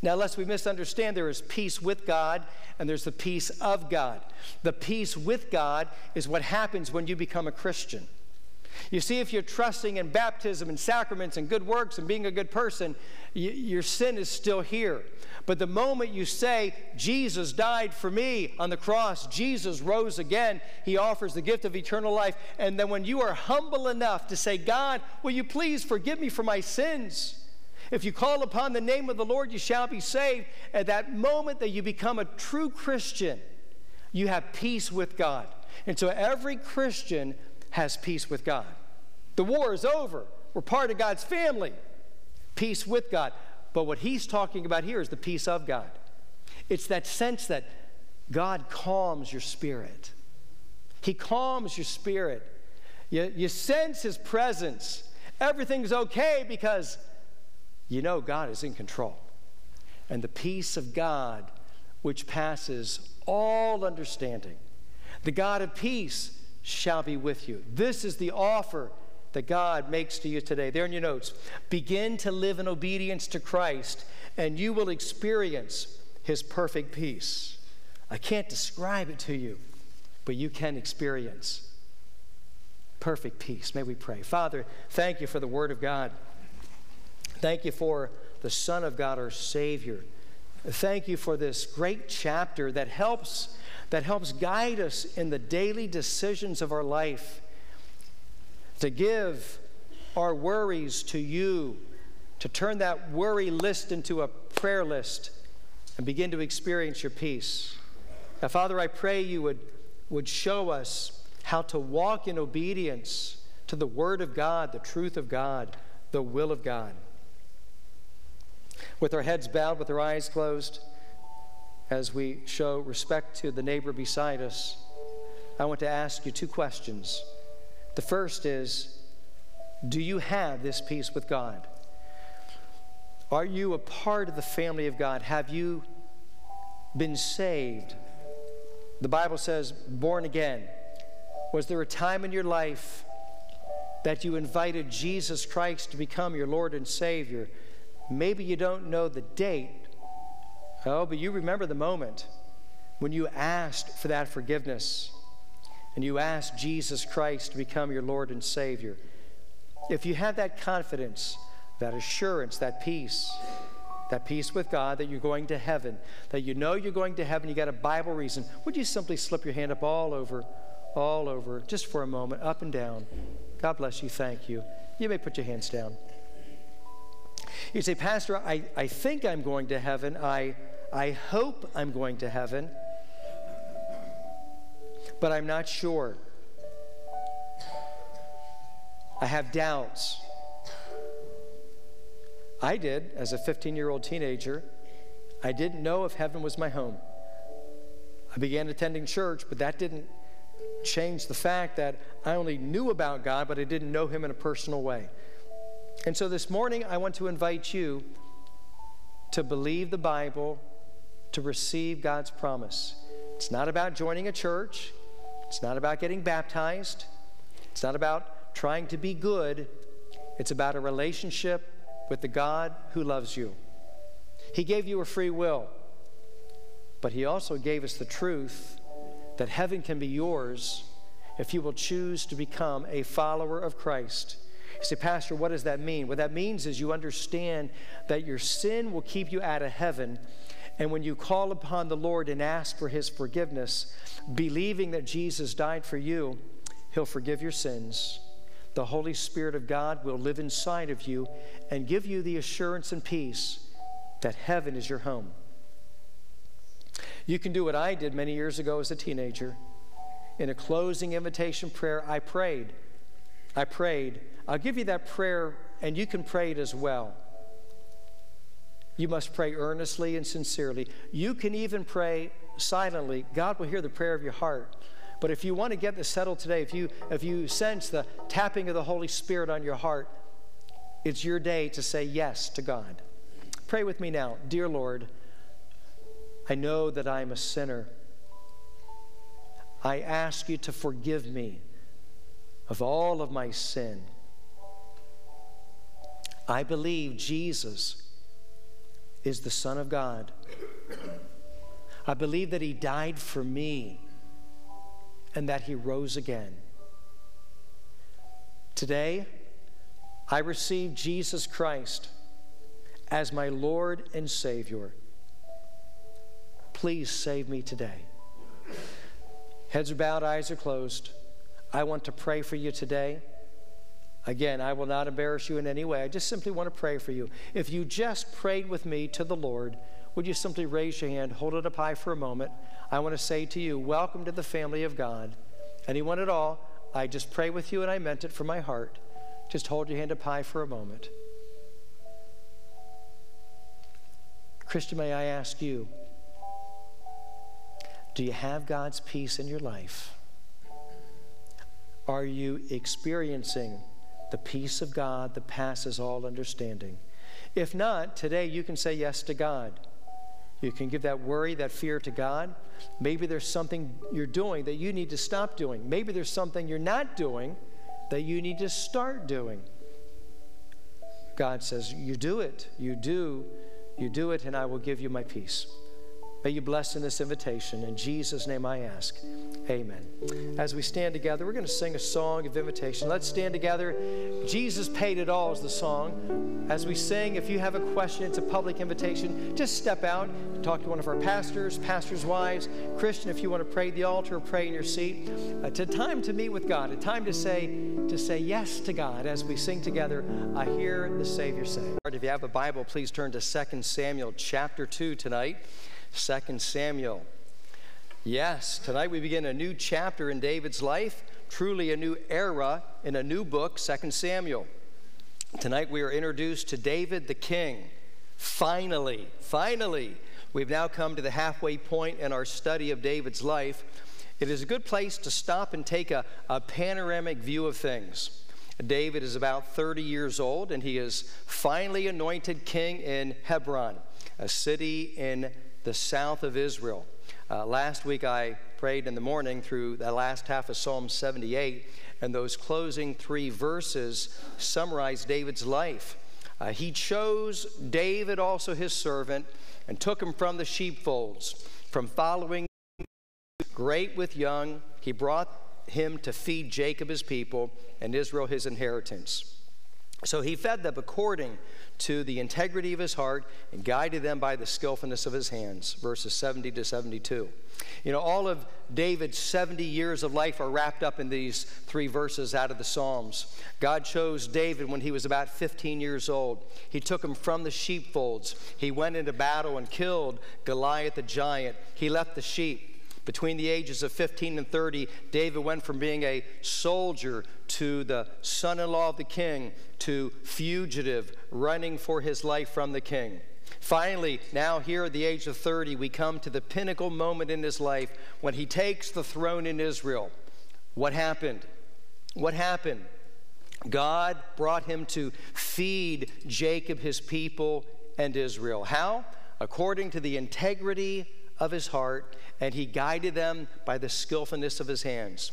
Now, lest we misunderstand, there is peace with God and there's the peace of God. The peace with God is what happens when you become a Christian. You see, if you're trusting in baptism and sacraments and good works and being a good person, y- your sin is still here. But the moment you say, Jesus died for me on the cross, Jesus rose again, he offers the gift of eternal life. And then when you are humble enough to say, God, will you please forgive me for my sins? If you call upon the name of the Lord, you shall be saved. At that moment that you become a true Christian, you have peace with God. And so every Christian has peace with God. The war is over. We're part of God's family. Peace with God. But what he's talking about here is the peace of God. It's that sense that God calms your spirit. He calms your spirit. You, you sense his presence. Everything's okay because you know God is in control. And the peace of God, which passes all understanding, the God of peace shall be with you. This is the offer that God makes to you today. There in your notes, begin to live in obedience to Christ, and you will experience his perfect peace. I can't describe it to you, but you can experience perfect peace. May we pray. Father, thank you for the Word of God. Thank you for the Son of God, our Savior. Thank you for this great chapter that helps that helps guide us in the daily decisions of our life, to give our worries to you, to turn that worry list into a prayer list and begin to experience your peace. Now, Father, I pray you would, would show us how to walk in obedience to the Word of God, the truth of God, the will of God. With our heads bowed, with our eyes closed, as we show respect to the neighbor beside us, I want to ask you two questions. The first is, do you have this peace with God? Are you a part of the family of God? Have you been saved? The Bible says, born again. Was there a time in your life that you invited Jesus Christ to become your Lord and Savior? Maybe you don't know the date. Oh, but you remember the moment when you asked for that forgiveness and you asked Jesus Christ to become your Lord and Savior. If you have that confidence, that assurance, that peace, that peace with God, that you're going to heaven, that you know you're going to heaven, you got a Bible reason, would you simply slip your hand up all over, all over, just for a moment, up and down. God bless you. Thank you. You may put your hands down. You say, Pastor, I, I think I'm going to heaven. I I hope I'm going to heaven, but I'm not sure. I have doubts. I did, as a fifteen-year-old teenager. I didn't know if heaven was my home. I began attending church, but that didn't change the fact that I only knew about God, but I didn't know him in a personal way. And so this morning, I want to invite you to believe the Bible, to receive God's promise. It's not about joining a church. It's not about getting baptized. It's not about trying to be good. It's about a relationship with the God who loves you. He gave you a free will, but he also gave us the truth that heaven can be yours if you will choose to become a follower of Christ. You say, Pastor, what does that mean? What that means is you understand that your sin will keep you out of heaven. And when you call upon the Lord and ask for his forgiveness, believing that Jesus died for you, he'll forgive your sins. The Holy Spirit of God will live inside of you and give you the assurance and peace that heaven is your home. You can do what I did many years ago as a teenager. In a closing invitation prayer, I prayed. I prayed. I'll give you that prayer, and you can pray it as well. You must pray earnestly and sincerely. You can even pray silently. God will hear the prayer of your heart. But if you want to get this settled today, if you, if you sense the tapping of the Holy Spirit on your heart, it's your day to say yes to God. Pray with me now. Dear Lord, I know that I am a sinner. I ask you to forgive me of all of my sin. I believe Jesus is the Son of God. I believe that he died for me and that he rose again. Today, I receive Jesus Christ as my Lord and Savior. Please save me today. Heads are bowed, eyes are closed. I want to pray for you today. Again, I will not embarrass you in any way. I just simply want to pray for you. If you just prayed with me to the Lord, would you simply raise your hand, hold it up high for a moment. I want to say to you, welcome to the family of God. Anyone at all, I just pray with you and I meant it from my heart. Just hold your hand up high for a moment. Christian, may I ask you, do you have God's peace in your life? Are you experiencing the peace of God that passes all understanding? If not, today you can say yes to God. You can give that worry, that fear to God. Maybe there's something you're doing that you need to stop doing. Maybe there's something you're not doing that you need to start doing. God says, you do it, you do, you do it, and I will give you my peace. May you bless in this invitation. In Jesus' name I ask. Amen. As we stand together, we're going to sing a song of invitation. Let's stand together. Jesus Paid It All is the song. As we sing, if you have a question, it's a public invitation. Just step out, talk to one of our pastors, pastors' wives. Christian, if you want to pray at the altar, pray in your seat. It's a time to meet with God, a time to say, to say yes to God. As we sing together, I hear the Savior say. If you have a Bible, please turn to Second Samuel chapter two tonight. Second Samuel. Yes, tonight we begin a new chapter in David's life, truly a new era in a new book, Second Samuel. Tonight we are introduced to David the king. Finally, finally, we've now come to the halfway point in our study of David's life. It is a good place to stop and take a, a panoramic view of things. David is about thirty years old, and he is finally anointed king in Hebron, a city in the south of Israel. Uh, last week I prayed in the morning through the last half of Psalm seventy-eight, and those closing three verses summarize David's life. Uh, he chose David, also his servant, and took him from the sheepfolds, from following great with young. He brought him to feed Jacob his people and Israel his inheritance. So he fed them according to the integrity of his heart and guided them by the skillfulness of his hands, verses seventy to seventy-two. You know, all of David's seventy years of life are wrapped up in these three verses out of the Psalms. God chose David when he was about fifteen years old. He took him from the sheepfolds. He went into battle and killed Goliath the giant. He left the sheep. Between the ages of fifteen and thirty, David went from being a soldier to the son-in-law of the king to fugitive, running for his life from the king. Finally, now here at the age of thirty, we come to the pinnacle moment in his life when he takes the throne in Israel. What happened? What happened? God brought him to feed Jacob, his people, and Israel. How? According to the integrity of his heart, and he guided them by the skillfulness of his hands.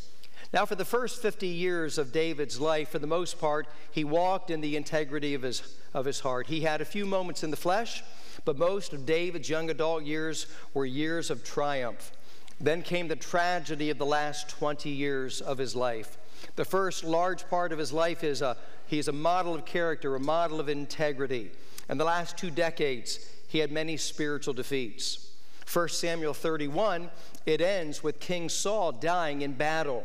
Now, for the first fifty years of David's life, for the most part, he walked in the integrity of his, of his heart. He had a few moments in the flesh, but most of David's young adult years were years of triumph. Then came the tragedy of the last twenty years of his life. The first large part of his life is a, he is a model of character, a model of integrity. And the last two decades, he had many spiritual defeats. First Samuel thirty-one, it ends with King Saul dying in battle.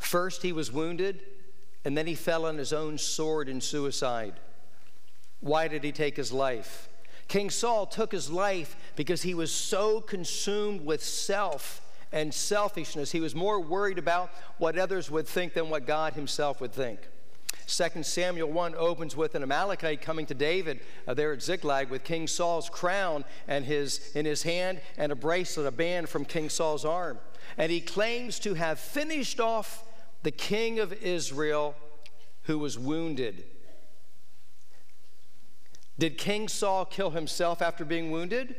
First he was wounded, and then he fell on his own sword in suicide. Why did he take his life? King Saul took his life because he was so consumed with self and selfishness. He was more worried about what others would think than what God himself would think. Second Samuel one opens with an Amalekite coming to David uh, there at Ziklag with King Saul's crown and his, in his hand and a bracelet, a band from King Saul's arm. And he claims to have finished off the king of Israel who was wounded. Did King Saul kill himself after being wounded?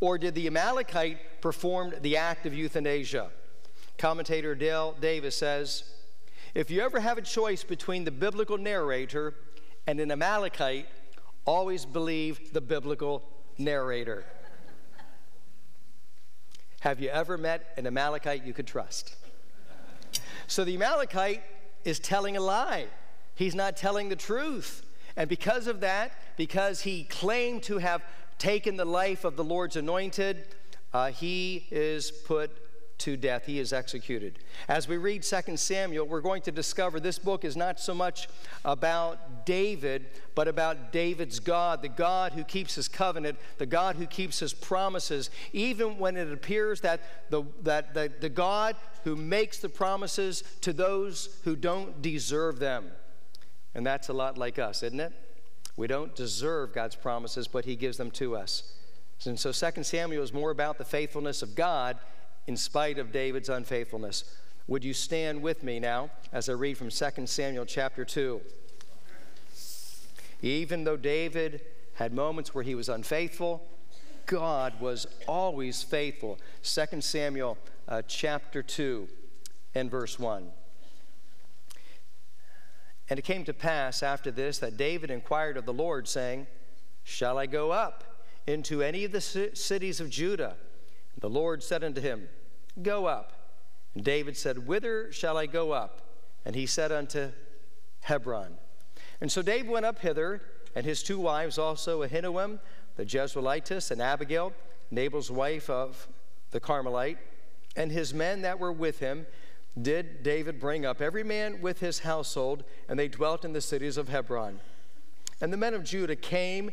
Or did the Amalekite perform the act of euthanasia? Commentator Dale Davis says, if you ever have a choice between the biblical narrator and an Amalekite, always believe the biblical narrator. Have you ever met an Amalekite you could trust? So the Amalekite is telling a lie. He's not telling the truth. And because of that, because he claimed to have taken the life of the Lord's anointed, uh, he is put to death. He is executed. As we read Second Samuel, we're going to discover this book is not so much about David, but about David's God, the God who keeps his covenant, the God who keeps his promises, even when it appears that the, that the, the God who makes the promises to those who don't deserve them. And that's a lot like us, isn't it? We don't deserve God's promises, but he gives them to us. And so Second Samuel is more about the faithfulness of God in spite of David's unfaithfulness. Would you stand with me now as I read from Second Samuel chapter two? Even though David had moments where he was unfaithful, God was always faithful. Second Samuel uh, chapter two and verse one. And it came to pass after this that David inquired of the Lord, saying, "Shall I go up into any of the cities of Judah?" The Lord said unto him, "Go up." And David said, "Whither shall I go up?" And he said unto Hebron. And so David went up hither, and his two wives also, Ahinoam the Jezreelitess, and Abigail, Nabal's wife of the Carmelite, and his men that were with him, did David bring up, every man with his household, and they dwelt in the cities of Hebron. And the men of Judah came,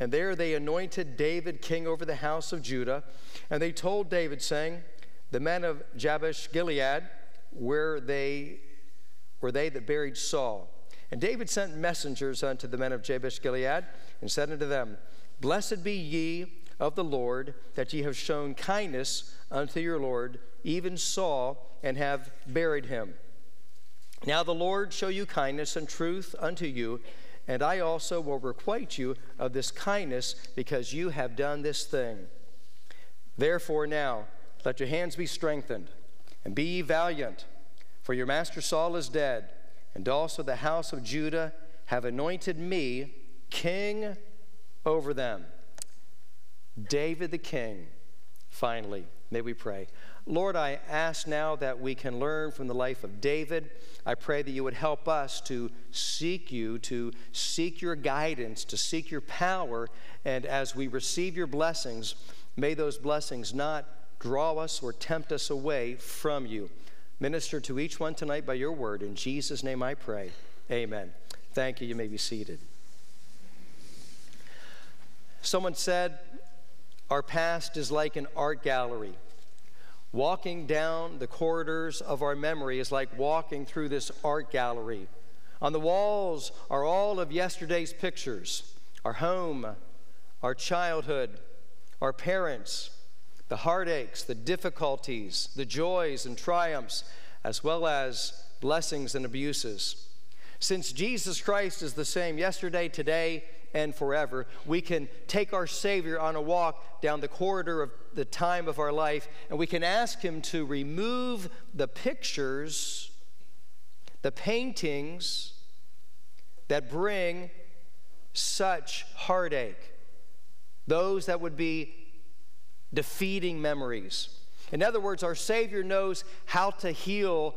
and there they anointed David king over the house of Judah. And they told David, saying, "The men of Jabesh Gilead were they, were they that buried Saul." And David sent messengers unto the men of Jabesh Gilead, and said unto them, "Blessed be ye of the Lord, that ye have shown kindness unto your Lord, even Saul, and have buried him. Now the Lord show you kindness and truth unto you, and I also will requite you of this kindness, because you have done this thing. Therefore now let your hands be strengthened, and be ye valiant, for your master Saul is dead, and also the house of Judah have anointed me king over them." David the king, finally. May we pray. Lord, I ask now that we can learn from the life of David. I pray that you would help us to seek you, to seek your guidance, to seek your power. And as we receive your blessings, may those blessings not draw us or tempt us away from you. Minister to each one tonight by your word. In Jesus' name I pray. Amen. Thank you. You may be seated. Someone said, our past is like an art gallery. Walking down the corridors of our memory is like walking through this art gallery. On the walls are all of yesterday's pictures, our home, our childhood, our parents, the heartaches, the difficulties, the joys and triumphs, as well as blessings and abuses. Since Jesus Christ is the same yesterday, today, and forever, we can take our Savior on a walk down the corridor of the time of our life, and we can ask him to remove the pictures, the paintings that bring such heartache, those that would be defeating memories. In other words, our Savior knows how to heal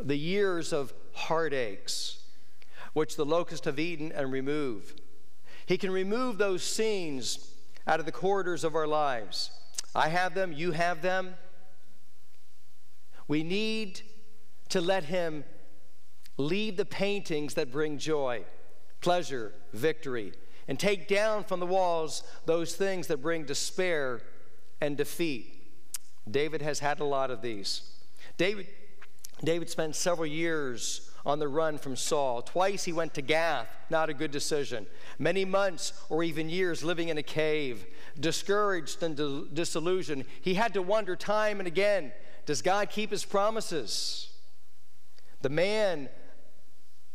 the years of heartaches, which the locusts have eaten and removed. He can remove those scenes out of the corridors of our lives. I have them, you have them. We need to let him lead the paintings that bring joy, pleasure, victory, and take down from the walls those things that bring despair and defeat. David has had a lot of these. David, David spent several years on the run from Saul. Twice he went to Gath, not a good decision. Many months or even years living in a cave, discouraged and disillusioned. He had to wonder time and again, does God keep his promises? The man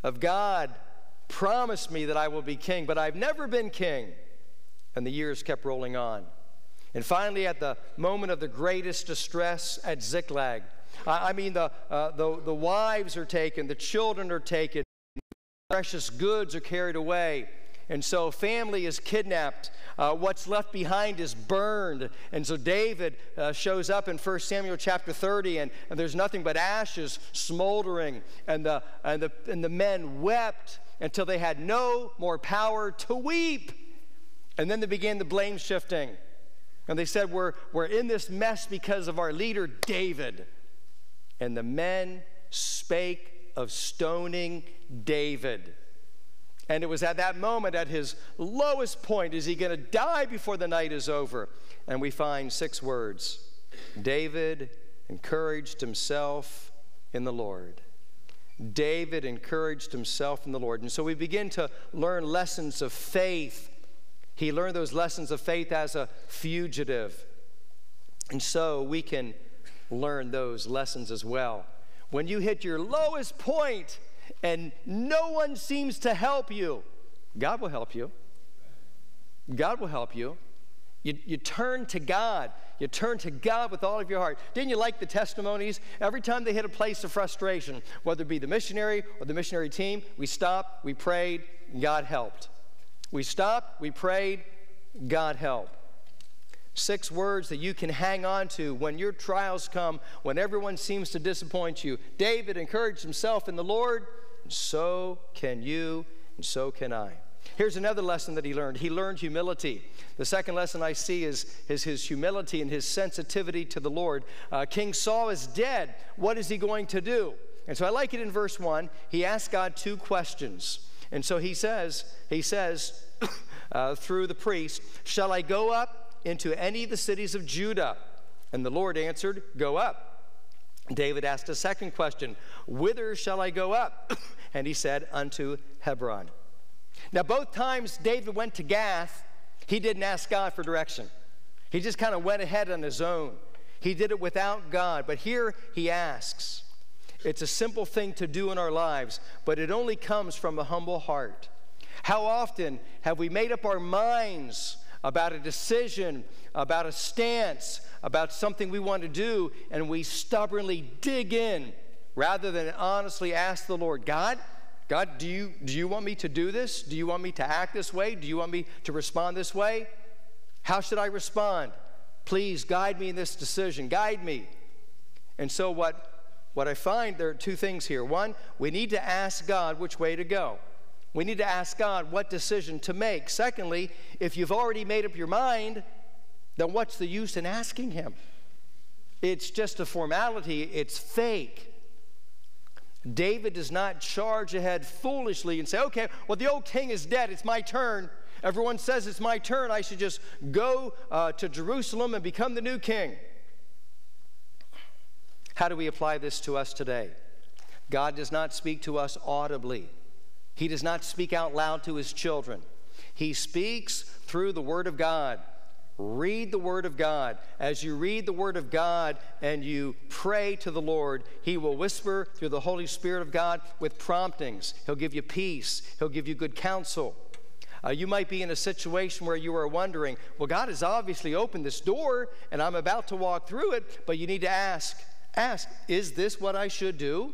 of God promised me that I will be king, but I've never been king. And the years kept rolling on. And finally, at the moment of the greatest distress at Ziklag, I mean, the, uh, the, the wives are taken, the children are taken, precious goods are carried away, And so family is kidnapped. Uh, what's left behind is burned. And so David uh, shows up in First Samuel chapter thirty, and, and there's nothing but ashes smoldering. And the, and, the, and the men wept until they had no more power to weep. And then they began the blame shifting. And they said, we're, we're in this mess because of our leader, David. And the men spake of stoning David. And it was at that moment, at his lowest point, is he going to die before the night is over? And we find six words. David encouraged himself in the Lord. David encouraged himself in the Lord. And so we begin to learn lessons of faith. He learned those lessons of faith as a fugitive. And so we can learn those lessons as well. When you hit your lowest point and no one seems to help you, God will help you. God will help you. You, you turn to God. You turn to God with all of your heart. Didn't you like the testimonies? Every time they hit a place of frustration, whether it be the missionary or the missionary team, we stopped, we prayed, God helped. We stopped, we prayed, God helped. Six words that you can hang on to when your trials come, when everyone seems to disappoint you. David encouraged himself in the Lord, and so can you, and so can I. Here's another lesson that he learned. He learned humility. The second lesson I see is, is his humility and his sensitivity to the Lord. Uh, King Saul is dead. What is he going to do? And so I like it in verse one. He asked God two questions. And so he says, he says uh, through the priest, shall I go up into any of the cities of Judah? And the Lord answered, go up. David asked a second question, whither shall I go up? And he said, unto Hebron. Now both times David went to Gath, he didn't ask God for direction. He just kind of went ahead on his own. He did it without God, but here he asks. It's a simple thing to do in our lives, but it only comes from a humble heart. How often have we made up our minds about a decision, about a stance, about something we want to do, and we stubbornly dig in rather than honestly ask the Lord, God, God, do you, do you want me to do this? Do you want me to act this way? Do you want me to respond this way? How should I respond? Please guide me in this decision. Guide me. And so what, what I find, there are two things here. One, we need to ask God which way to go. We need to ask God what decision to make. Secondly, if you've already made up your mind, then what's the use in asking him? It's just a formality. It's fake. David does not charge ahead foolishly and say, okay, well, the old king is dead. It's my turn. Everyone says it's my turn. I should just go uh, to Jerusalem and become the new king. How do we apply this to us today? God does not speak to us audibly. He does not speak out loud to his children. He speaks through the Word of God. Read the Word of God. As you read the Word of God and you pray to the Lord, he will whisper through the Holy Spirit of God with promptings. He'll give you peace. He'll give you good counsel. Uh, you might be in a situation where you are wondering, well, God has obviously opened this door and I'm about to walk through it, but you need to ask, ask, is this what I should do?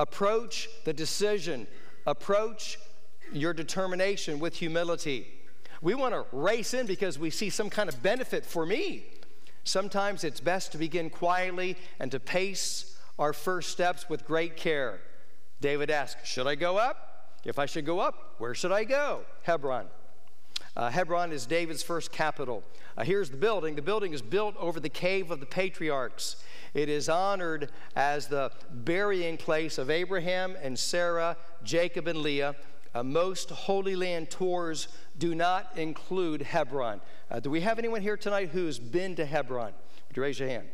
Approach the decision. Approach your determination with humility. We want to race in because we see some kind of benefit for me. Sometimes it's best to begin quietly and to pace our first steps with great care. David asked, should I go up? If I should go up, where should I go? Hebron. Uh, Hebron is David's first capital. Uh, here's the building. The building is built over the cave of the patriarchs. It is honored as the burying place of Abraham and Sarah, Jacob and Leah. Uh, most Holy Land tours do not include Hebron. Uh, do we have anyone here tonight who's been to Hebron? Would you raise your hand?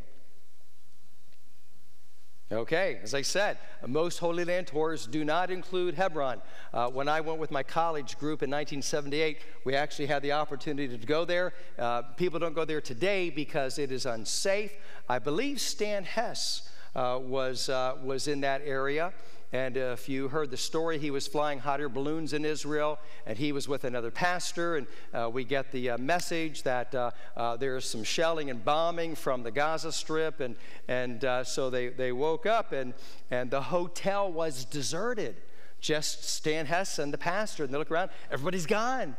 Okay, as I said, most Holy Land tours do not include Hebron. Uh, when I went with my college group in nineteen seventy-eight, we actually had the opportunity to go there. Uh, people don't go there today because it is unsafe. I believe Stan Hess uh, was, uh, was in that area. And if you heard the story, he was flying hot air balloons in Israel, and he was with another pastor, and uh, we get the uh, message that uh, uh, there's some shelling and bombing from the Gaza Strip, and, and uh, so they, they woke up, and, and the hotel was deserted. just Stan Hess and the pastor, and they look around, everybody's gone.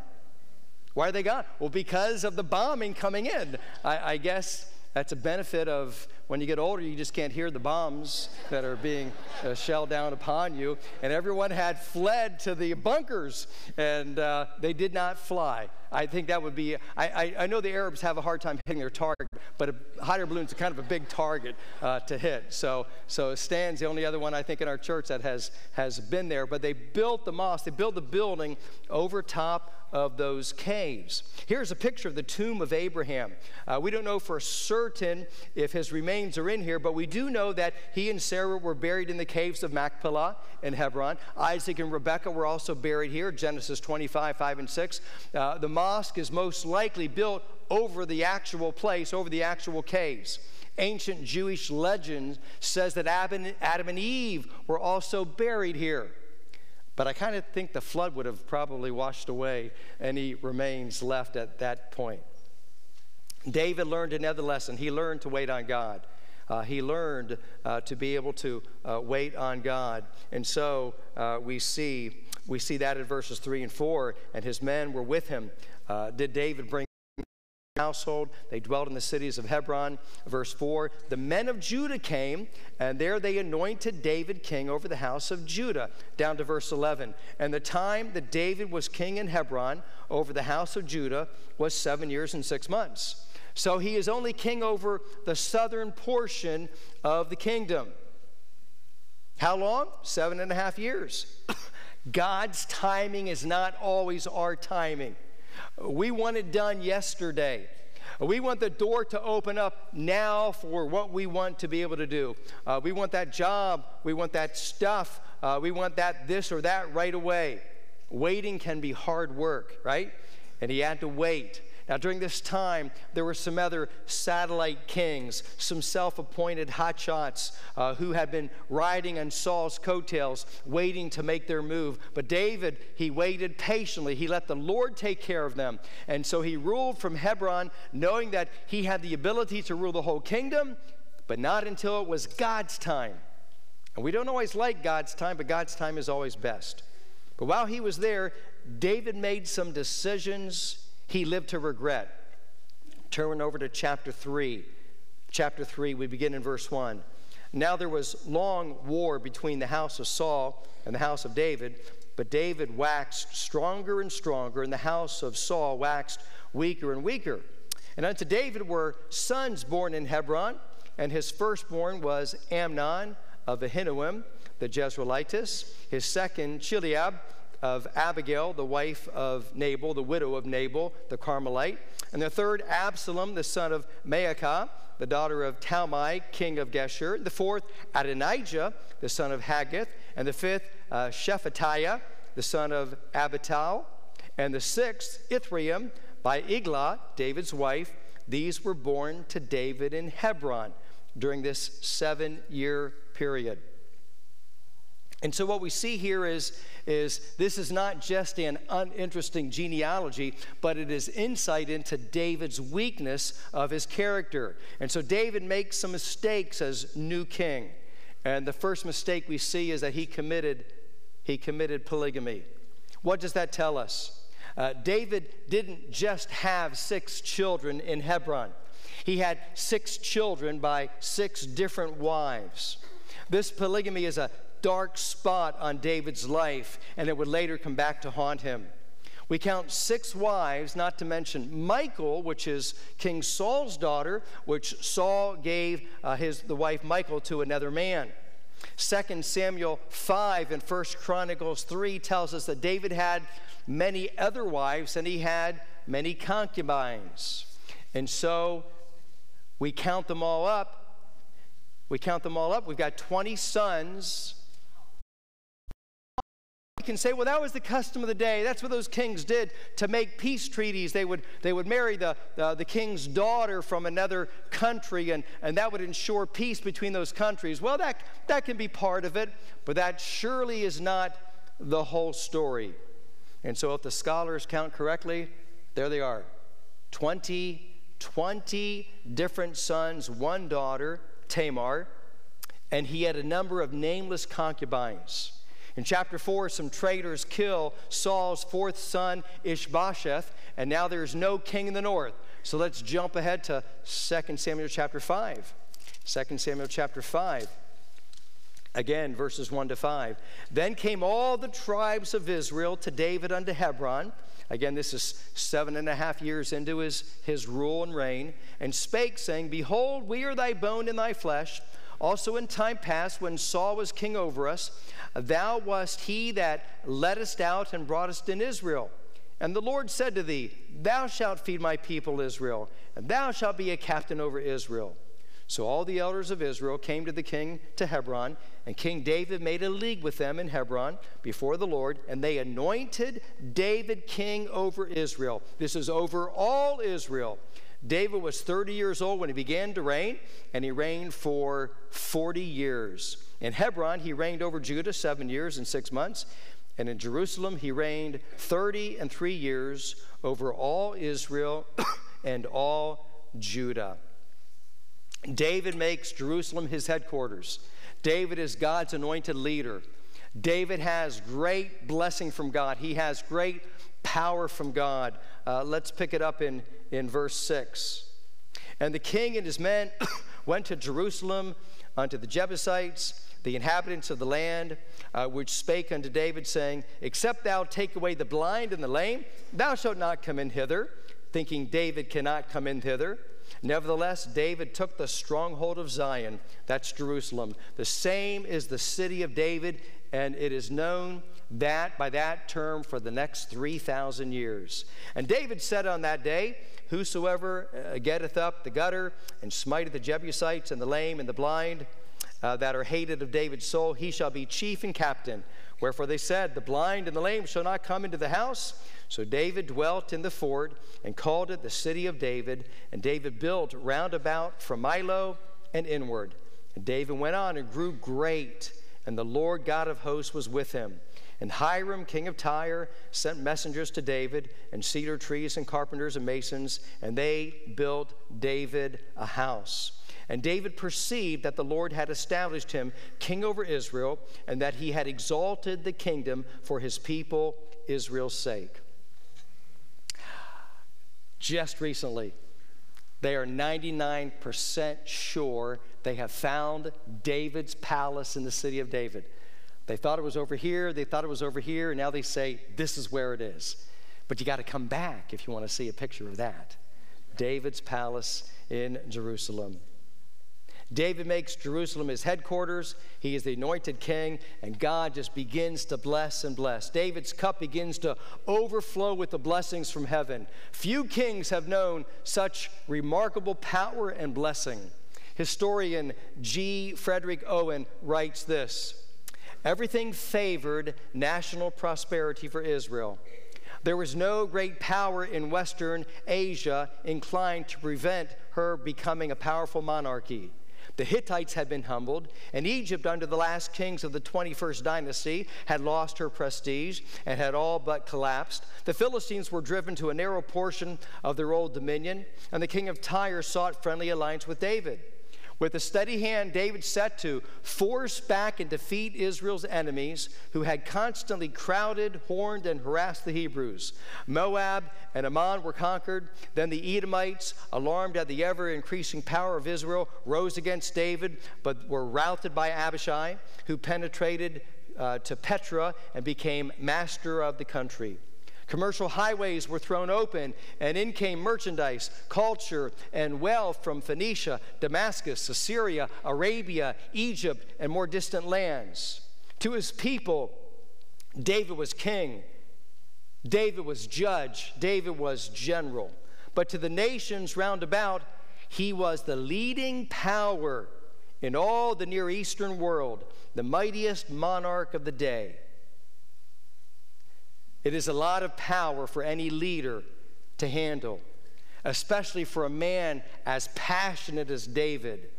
Why are they gone? Well, because of the bombing coming in. I, I guess that's a benefit of when you get older, you just can't hear the bombs that are being uh, shelled down upon you. And everyone had fled to the bunkers, and uh, they did not fly. I think that would be, I, I, I know the Arabs have a hard time hitting their target, but a hot air balloon's kind of a big target uh, to hit. So, so Stan's the only other one I think in our church that has, has been there. But they built the mosque, they built the building over top of those caves. Here's a picture of the tomb of Abraham. Uh, we don't know for certain if his remains are in here, but we do know that he and Sarah were buried in the caves of Machpelah and Hebron. Isaac and Rebekah were also buried here, Genesis twenty-five, five and six. Uh, the mosque is most likely built over the actual place, over the actual caves. Ancient Jewish legend says that Adam and Eve were also buried here. But I kind of think the flood would have probably washed away any remains left at that point. David learned another lesson. He learned to wait on God. Uh, he learned uh, to be able to uh, wait on God. And so uh, we see we see that in verses three and four. And his men were with him. Uh, did David bring household? They dwelt in the cities of Hebron. Verse four, the men of Judah came, and there they anointed David king over the house of Judah. Down to verse eleven, and the time that David was king in Hebron over the house of Judah was seven years and six months. So he is only king over the southern portion of the kingdom. How long? Seven and a half years. God's timing is not always our timing. We want it done yesterday. We want the door to open up now for what we want to be able to do. Uh, we want that job. We want that stuff. Uh, we want that this or that right away. Waiting can be hard work, right? And he had to wait. Now, during this time, there were some other satellite kings, some self-appointed hotshots uh, who had been riding on Saul's coattails, waiting to make their move. But David, he waited patiently. He let the Lord take care of them. And so he ruled from Hebron, knowing that he had the ability to rule the whole kingdom, but not until it was God's time. And we don't always like God's time, but God's time is always best. But while he was there, David made some decisions he lived to regret. Turn over to chapter three. Chapter three, we begin in verse one. Now there was long war between the house of Saul and the house of David, but David waxed stronger and stronger, and the house of Saul waxed weaker and weaker. And unto David were sons born in Hebron, and his firstborn was Amnon of Ahinoam, the Jezreelitess, his second Chileab, of Abigail, the wife of Nabal, the widow of Nabal, the Carmelite. And the third, Absalom, the son of Maacah, the daughter of Talmai, king of Geshur. The fourth, Adonijah, the son of Haggith. And the fifth, uh, Shephatiah, the son of Abital. And the sixth, Ithream, by Eglah, David's wife. These were born to David in Hebron during this seven-year period. And so what we see here is, is this is not just an uninteresting genealogy, but it is insight into David's weakness of his character. And so David makes some mistakes as new king. And the first mistake we see is that he committed, he committed polygamy. What does that tell us? Uh, David didn't just have six children in Hebron. He had six children by six different wives. This polygamy is a dark spot on David's life, and it would later come back to haunt him. We count six wives, not to mention Michal, which is King Saul's daughter, which Saul gave uh, his the wife Michal to another man. Second Samuel five and First Chronicles three tells us that David had many other wives, and he had many concubines. And so we count them all up. We count them all up. We've got twenty sons. Can say, well, that was the custom of the day. That's what those kings did to make peace treaties. They would they would marry the uh, the king's daughter from another country, and and that would ensure peace between those countries. Well, that that can be part of it, but that surely is not the whole story. And so if the scholars count correctly, there they are, twenty, twenty different sons, one daughter, Tamar, and he had a number of nameless concubines. In chapter four, some traitors kill Saul's fourth son, Ishbosheth, and now there's no king in the north. So let's jump ahead to Second Samuel chapter five. Second Samuel chapter five. Again, verses one to five. Then came all the tribes of Israel to David unto Hebron. Again, this is seven and a half years into his, his rule and reign. And spake, saying, Behold, we are thy bone and thy flesh. Also in time past, when Saul was king over us, thou wast he that led us out and brought us in Israel. And the Lord said to thee, Thou shalt feed my people Israel, and thou shalt be a captain over Israel. So all the elders of Israel came to the king to Hebron, and King David made a league with them in Hebron before the Lord, and they anointed David king over Israel. This is over all Israel. David was thirty years old when he began to reign, and he reigned for forty years. In Hebron, he reigned over Judah seven years and six months. And in Jerusalem, he reigned thirty and three years over all Israel and all Judah. David makes Jerusalem his headquarters. David is God's anointed leader. David has great blessing from God. He has great power from God. Uh, let's pick it up in, in verse six. And the king and his men went to Jerusalem unto the Jebusites, the inhabitants of the land, uh, which spake unto David, saying, Except thou take away the blind and the lame, thou shalt not come in hither, thinking David cannot come in hither. Nevertheless, David took the stronghold of Zion. That's Jerusalem. The same is the city of David, and it is known that by that term for the next three thousand years. And David said on that day, Whosoever uh, getteth up the gutter and smiteth the Jebusites and the lame and the blind uh, that are hated of David's soul, he shall be chief and captain. Wherefore they said, The blind and the lame shall not come into the house. So David dwelt in the fort and called it the city of David. And David built round about from Millo and inward. And David went on and grew great, and the Lord God of hosts was with him. And Hiram, king of Tyre, sent messengers to David, and cedar trees and carpenters and masons, and they built David a house. And David perceived that the Lord had established him king over Israel, and that he had exalted the kingdom for his people Israel's sake. Just recently, they are ninety-nine percent sure they have found David's palace in the city of David. They thought it was over here, they thought it was over here, and now they say, this is where it is. But you got to come back if you want to see a picture of that. David's palace in Jerusalem. David makes Jerusalem his headquarters. He is the anointed king, and God just begins to bless and bless. David's cup begins to overflow with the blessings from heaven. Few kings have known such remarkable power and blessing. Historian G. Frederick Owen writes this, Everything favored national prosperity for Israel. There was no great power in Western Asia inclined to prevent her becoming a powerful monarchy. The Hittites had been humbled, and Egypt, under the last kings of the twenty-first dynasty, had lost her prestige and had all but collapsed. The Philistines were driven to a narrow portion of their old dominion, and the king of Tyre sought friendly alliance with David. With a steady hand, David set to force back and defeat Israel's enemies, who had constantly crowded, horned, and harassed the Hebrews. Moab and Ammon were conquered. Then the Edomites, alarmed at the ever-increasing power of Israel, rose against David, but were routed by Abishai, who penetrated uh, to Petra and became master of the country. Commercial highways were thrown open, and in came merchandise, culture, and wealth from Phoenicia, Damascus, Assyria, Arabia, Egypt, and more distant lands. To his people, David was king. David was judge. David was general. But to the nations round about, he was the leading power in all the Near Eastern world, the mightiest monarch of the day. It is a lot of power for any leader to handle, especially for a man as passionate as David.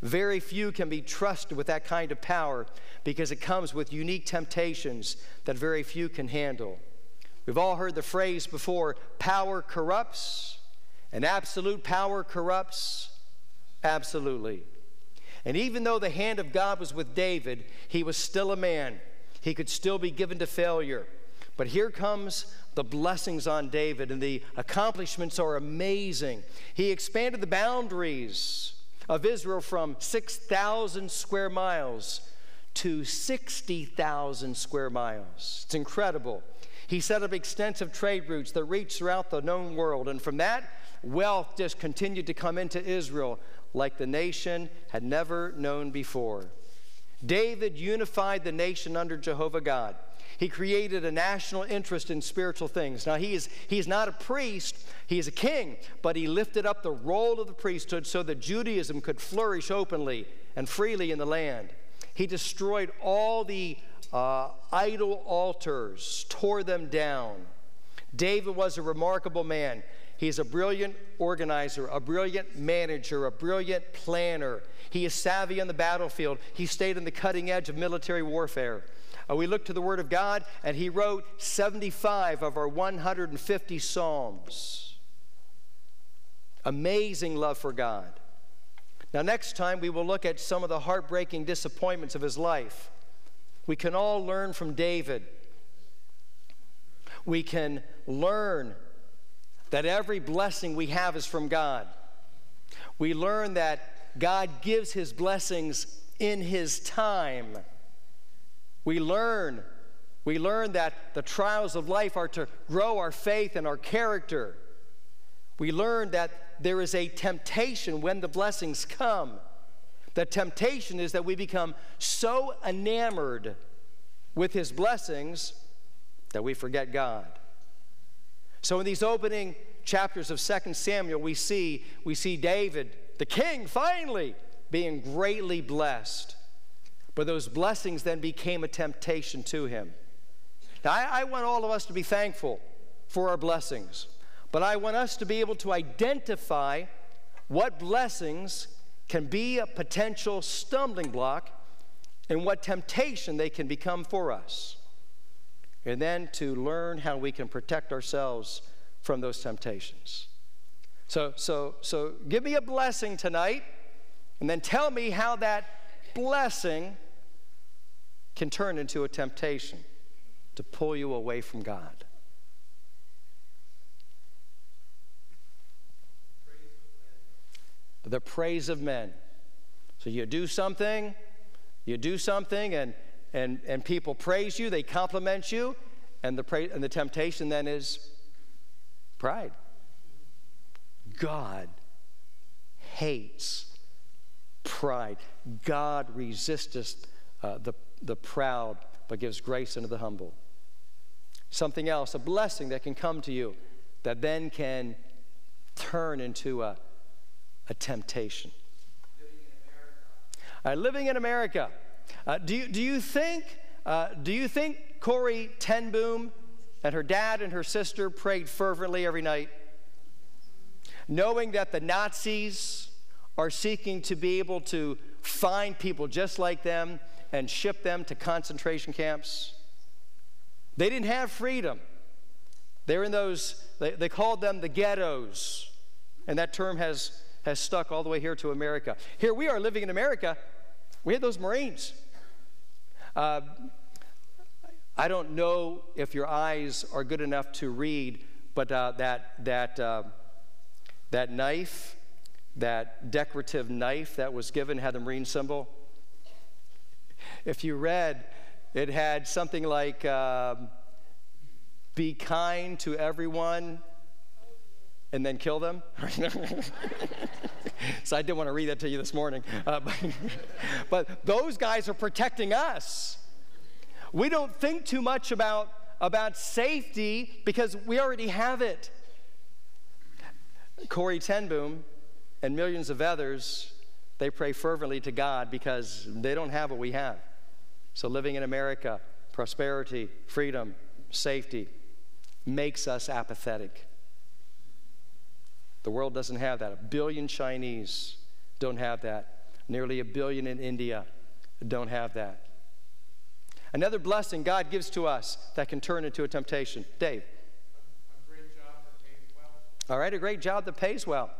Very few can be trusted with that kind of power because it comes with unique temptations that very few can handle. We've all heard the phrase before, power corrupts, and absolute power corrupts absolutely. And even though the hand of God was with David, he was still a man. He could still be given to failure. But here comes the blessings on David, and the accomplishments are amazing. He expanded the boundaries of Israel from six thousand square miles to sixty thousand square miles. It's incredible. He set up extensive trade routes that reached throughout the known world, and from that, wealth just continued to come into Israel like the nation had never known before. David unified the nation under Jehovah God. He created a national interest in spiritual things. Now, he is, he is not a priest. He is a king, but he lifted up the role of the priesthood so that Judaism could flourish openly and freely in the land. He destroyed all the uh, idol altars, tore them down. David was a remarkable man. He's a brilliant organizer, a brilliant manager, a brilliant planner. He is savvy on the battlefield. He stayed on the cutting edge of military warfare. Uh, we look to the Word of God, and he wrote seventy-five of our one hundred fifty Psalms. Amazing love for God. Now, next time, we will look at some of the heartbreaking disappointments of his life. We can all learn from David. We can learn that every blessing we have is from God. We learn that God gives his blessings in his time. We learn, we learn that the trials of life are to grow our faith and our character. We learn that there is a temptation when the blessings come. The temptation is that we become so enamored with his blessings that we forget God. So in these opening chapters of Second Samuel, we see, we see David, the king, finally being greatly blessed. But those blessings then became a temptation to him. Now, I, I want all of us to be thankful for our blessings, but I want us to be able to identify what blessings can be a potential stumbling block and what temptation they can become for us, and then to learn how we can protect ourselves from those temptations. So, so, so give me a blessing tonight, and then tell me how that blessing can turn into a temptation to pull you away from God. The praise of men. So you do something, you do something, and And, and people praise you, they compliment you, and the, pra- and the temptation then is pride. God hates pride. God resisteth uh, the, the proud, but gives grace unto the humble. Something else, a blessing that can come to you that then can turn into a, a temptation. Living in America. Uh, living in America. Uh, do, you, do you think, uh, do you think Corrie Ten Boom and her dad and her sister prayed fervently every night, knowing that the Nazis are seeking to be able to find people just like them and ship them to concentration camps? They didn't have freedom. They're in those, they, they called them the ghettos, and that term has, has stuck all the way here to America. Here we are living in America. We had those Marines. Uh, I don't know if your eyes are good enough to read, but uh, that that uh, that knife, that decorative knife that was given, had the Marine symbol. If you read, it had something like, uh, "Be kind to everyone, and then kill them." So I didn't want to read that to you this morning. Uh, but, but those guys are protecting us. We don't think too much about, about safety because we already have it. Corrie Ten Boom and millions of others, they pray fervently to God because they don't have what we have. So living in America, prosperity, freedom, safety makes us apathetic. The world doesn't have that. A billion Chinese don't have that. Nearly a billion in India don't have that. Another blessing God gives to us that can turn into a temptation. Dave. A great job that pays well. All right, a great job that pays well.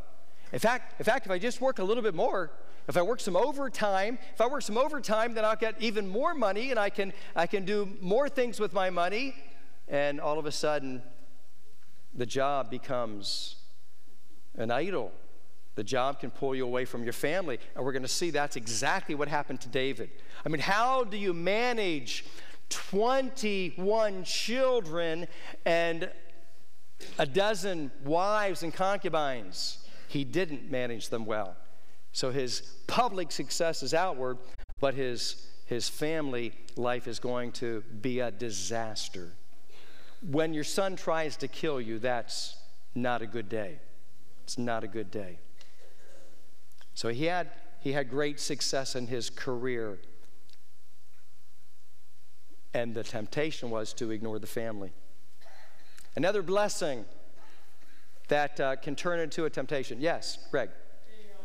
In fact, in fact, if I just work a little bit more, If I work some overtime, if I work some overtime, then I'll get even more money, and I can, I can do more things with my money. And all of a sudden, the job becomes an idol. The job can pull you away from your family. And we're going to see that's exactly what happened to David. I mean, how do you manage twenty-one children and a dozen wives and concubines? He didn't manage them well. So his public success is outward, but his, his family life is going to be a disaster. When your son tries to kill you, that's not a good day. It's not a good day. So he had, he had great success in his career. And the temptation was to ignore the family. Another blessing that uh, can turn into a temptation. Yes, Greg. A, um,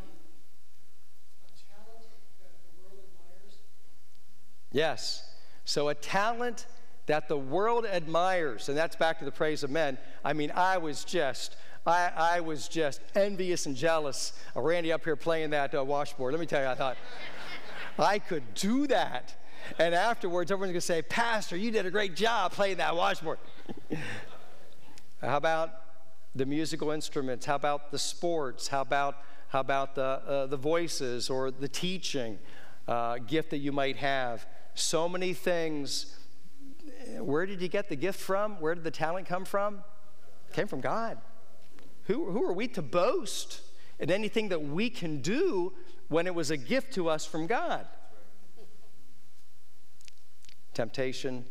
a talent that the world admires. Yes. So a talent that the world admires, and that's back to the praise of men. I mean, I was just, I, I was just envious and jealous of Randy up here playing that uh, washboard. Let me tell you, I thought, I could do that. And afterwards, everyone's going to say, Pastor, you did a great job playing that washboard. How about the musical instruments? How about the sports? How about, how about the, uh, the voices or the teaching uh, gift that you might have? So many things. Where did you get the gift from? Where did the talent come from? It came from God. Who, who are we to boast in anything that we can do when it was a gift to us from God? Temptation,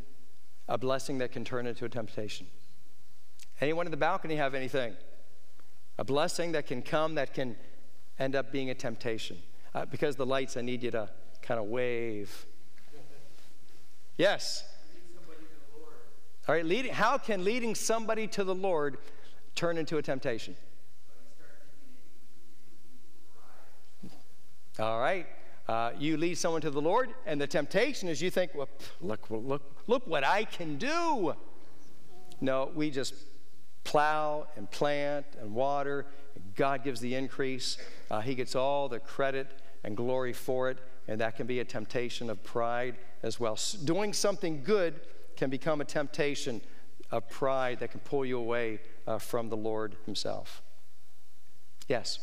a blessing that can turn into a temptation. Anyone in the balcony have anything? A blessing that can come that can end up being a temptation. Uh, because the lights, I need you to kind of wave. Yes? Lead somebody to the Lord. All right, leading, how can leading somebody to the Lord turn into a temptation? All right. Uh, you lead someone to the Lord, and the temptation is you think, well, look, look, look what I can do. No, we just plow and plant and water. God gives the increase. Uh, he gets all the credit and glory for it, and that can be a temptation of pride as well. Doing something good can become a temptation of pride that can pull you away uh, from the Lord himself. Yes?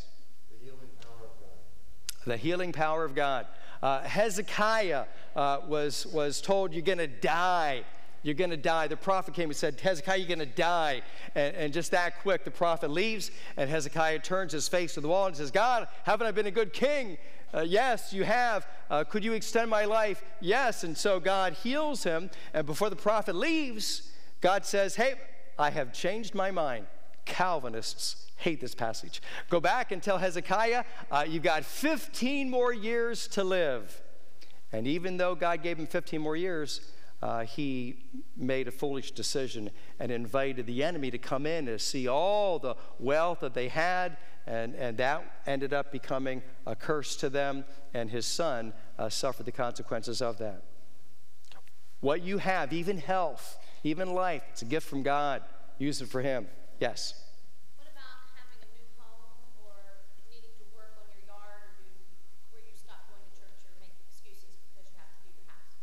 The healing power of God. Uh, Hezekiah uh, was, was told, you're going to die. You're going to die. The prophet came and said, Hezekiah, you're going to die. And, and just that quick, the prophet leaves, and Hezekiah turns his face to the wall and says, God, haven't I been a good king? Uh, yes, you have. Uh, could you extend my life? Yes. And so God heals him. And before the prophet leaves, God says, hey, I have changed my mind. Calvinists hate this passage. Go back and tell Hezekiah, uh, you've got fifteen more years to live. And even though God gave him fifteen more years, uh, he made a foolish decision and invited the enemy to come in and see all the wealth that they had, and, and that ended up becoming a curse to them, and his son uh, suffered the consequences of that. What you have, even health, even life, it's a gift from God. Use it for him. Yes?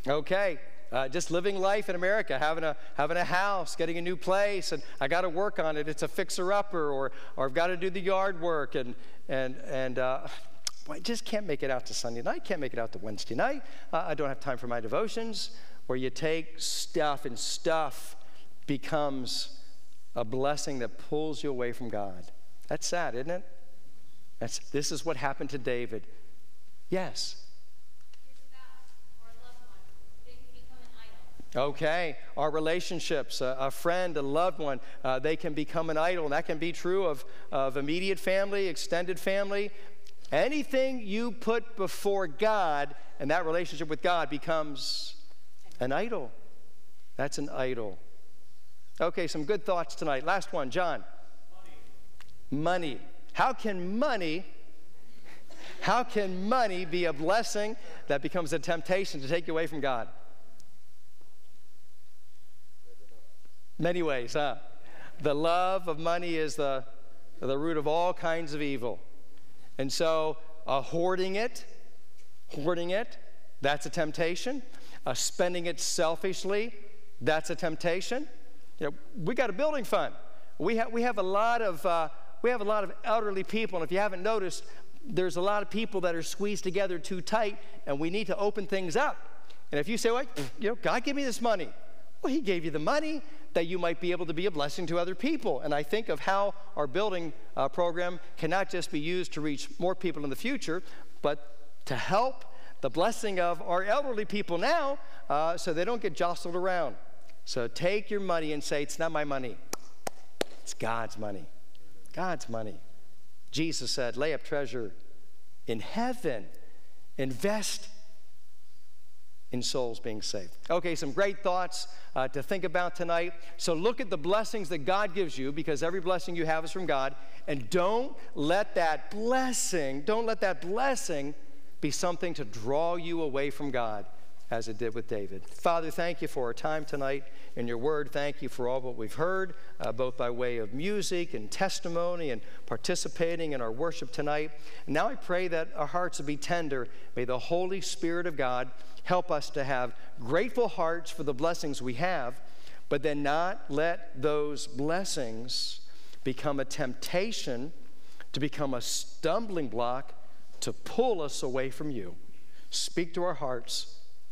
Okay, uh, just living life in America, having a, having a house, getting a new place, and I got to work on it. It's a fixer-upper, or, or I've got to do the yard work, and, and, and uh, I just can't make it out to Sunday night, can't make it out to Wednesday night. Uh, I don't have time for my devotions, where you take stuff, and stuff becomes a blessing that pulls you away from God. That's sad, isn't it? That's, this is what happened to David. Yes? Okay, our relationships, a, a friend, a loved one, uh, they can become an idol. And that can be true of, of immediate family, extended family. Anything you put before God and that relationship with God becomes an idol. That's an idol. Okay, some good thoughts tonight. Last one, John. Money. Money. How can money... How can money be a blessing that becomes a temptation to take you away from God? Many ways, huh? The love of money is the, the root of all kinds of evil. And so, uh, hoarding it, Hoarding it, that's a temptation. Uh, spending it selfishly, that's a temptation. You know, we got a building fund. We have we have a lot of uh, we have a lot of elderly people, and if you haven't noticed, there's a lot of people that are squeezed together too tight, and we need to open things up. And if you say, well, you know, God give me this money. Well, he gave you the money that you might be able to be a blessing to other people. And I think of how our building uh, program cannot just be used to reach more people in the future, but to help the blessing of our elderly people now uh, so they don't get jostled around. So take your money and say, it's not my money. It's God's money. God's money. Jesus said, lay up treasure in heaven. Invest in souls being saved. Okay, some great thoughts uh, to think about tonight. So look at the blessings that God gives you, because every blessing you have is from God, and don't let that blessing, don't let that blessing be something to draw you away from God as it did with David. Father, thank you for our time tonight in your word. Thank you for all what we've heard, uh, both by way of music and testimony and participating in our worship tonight. And now I pray that our hearts would be tender. May the Holy Spirit of God help us to have grateful hearts for the blessings we have, but then not let those blessings become a temptation to become a stumbling block to pull us away from you. Speak to our hearts.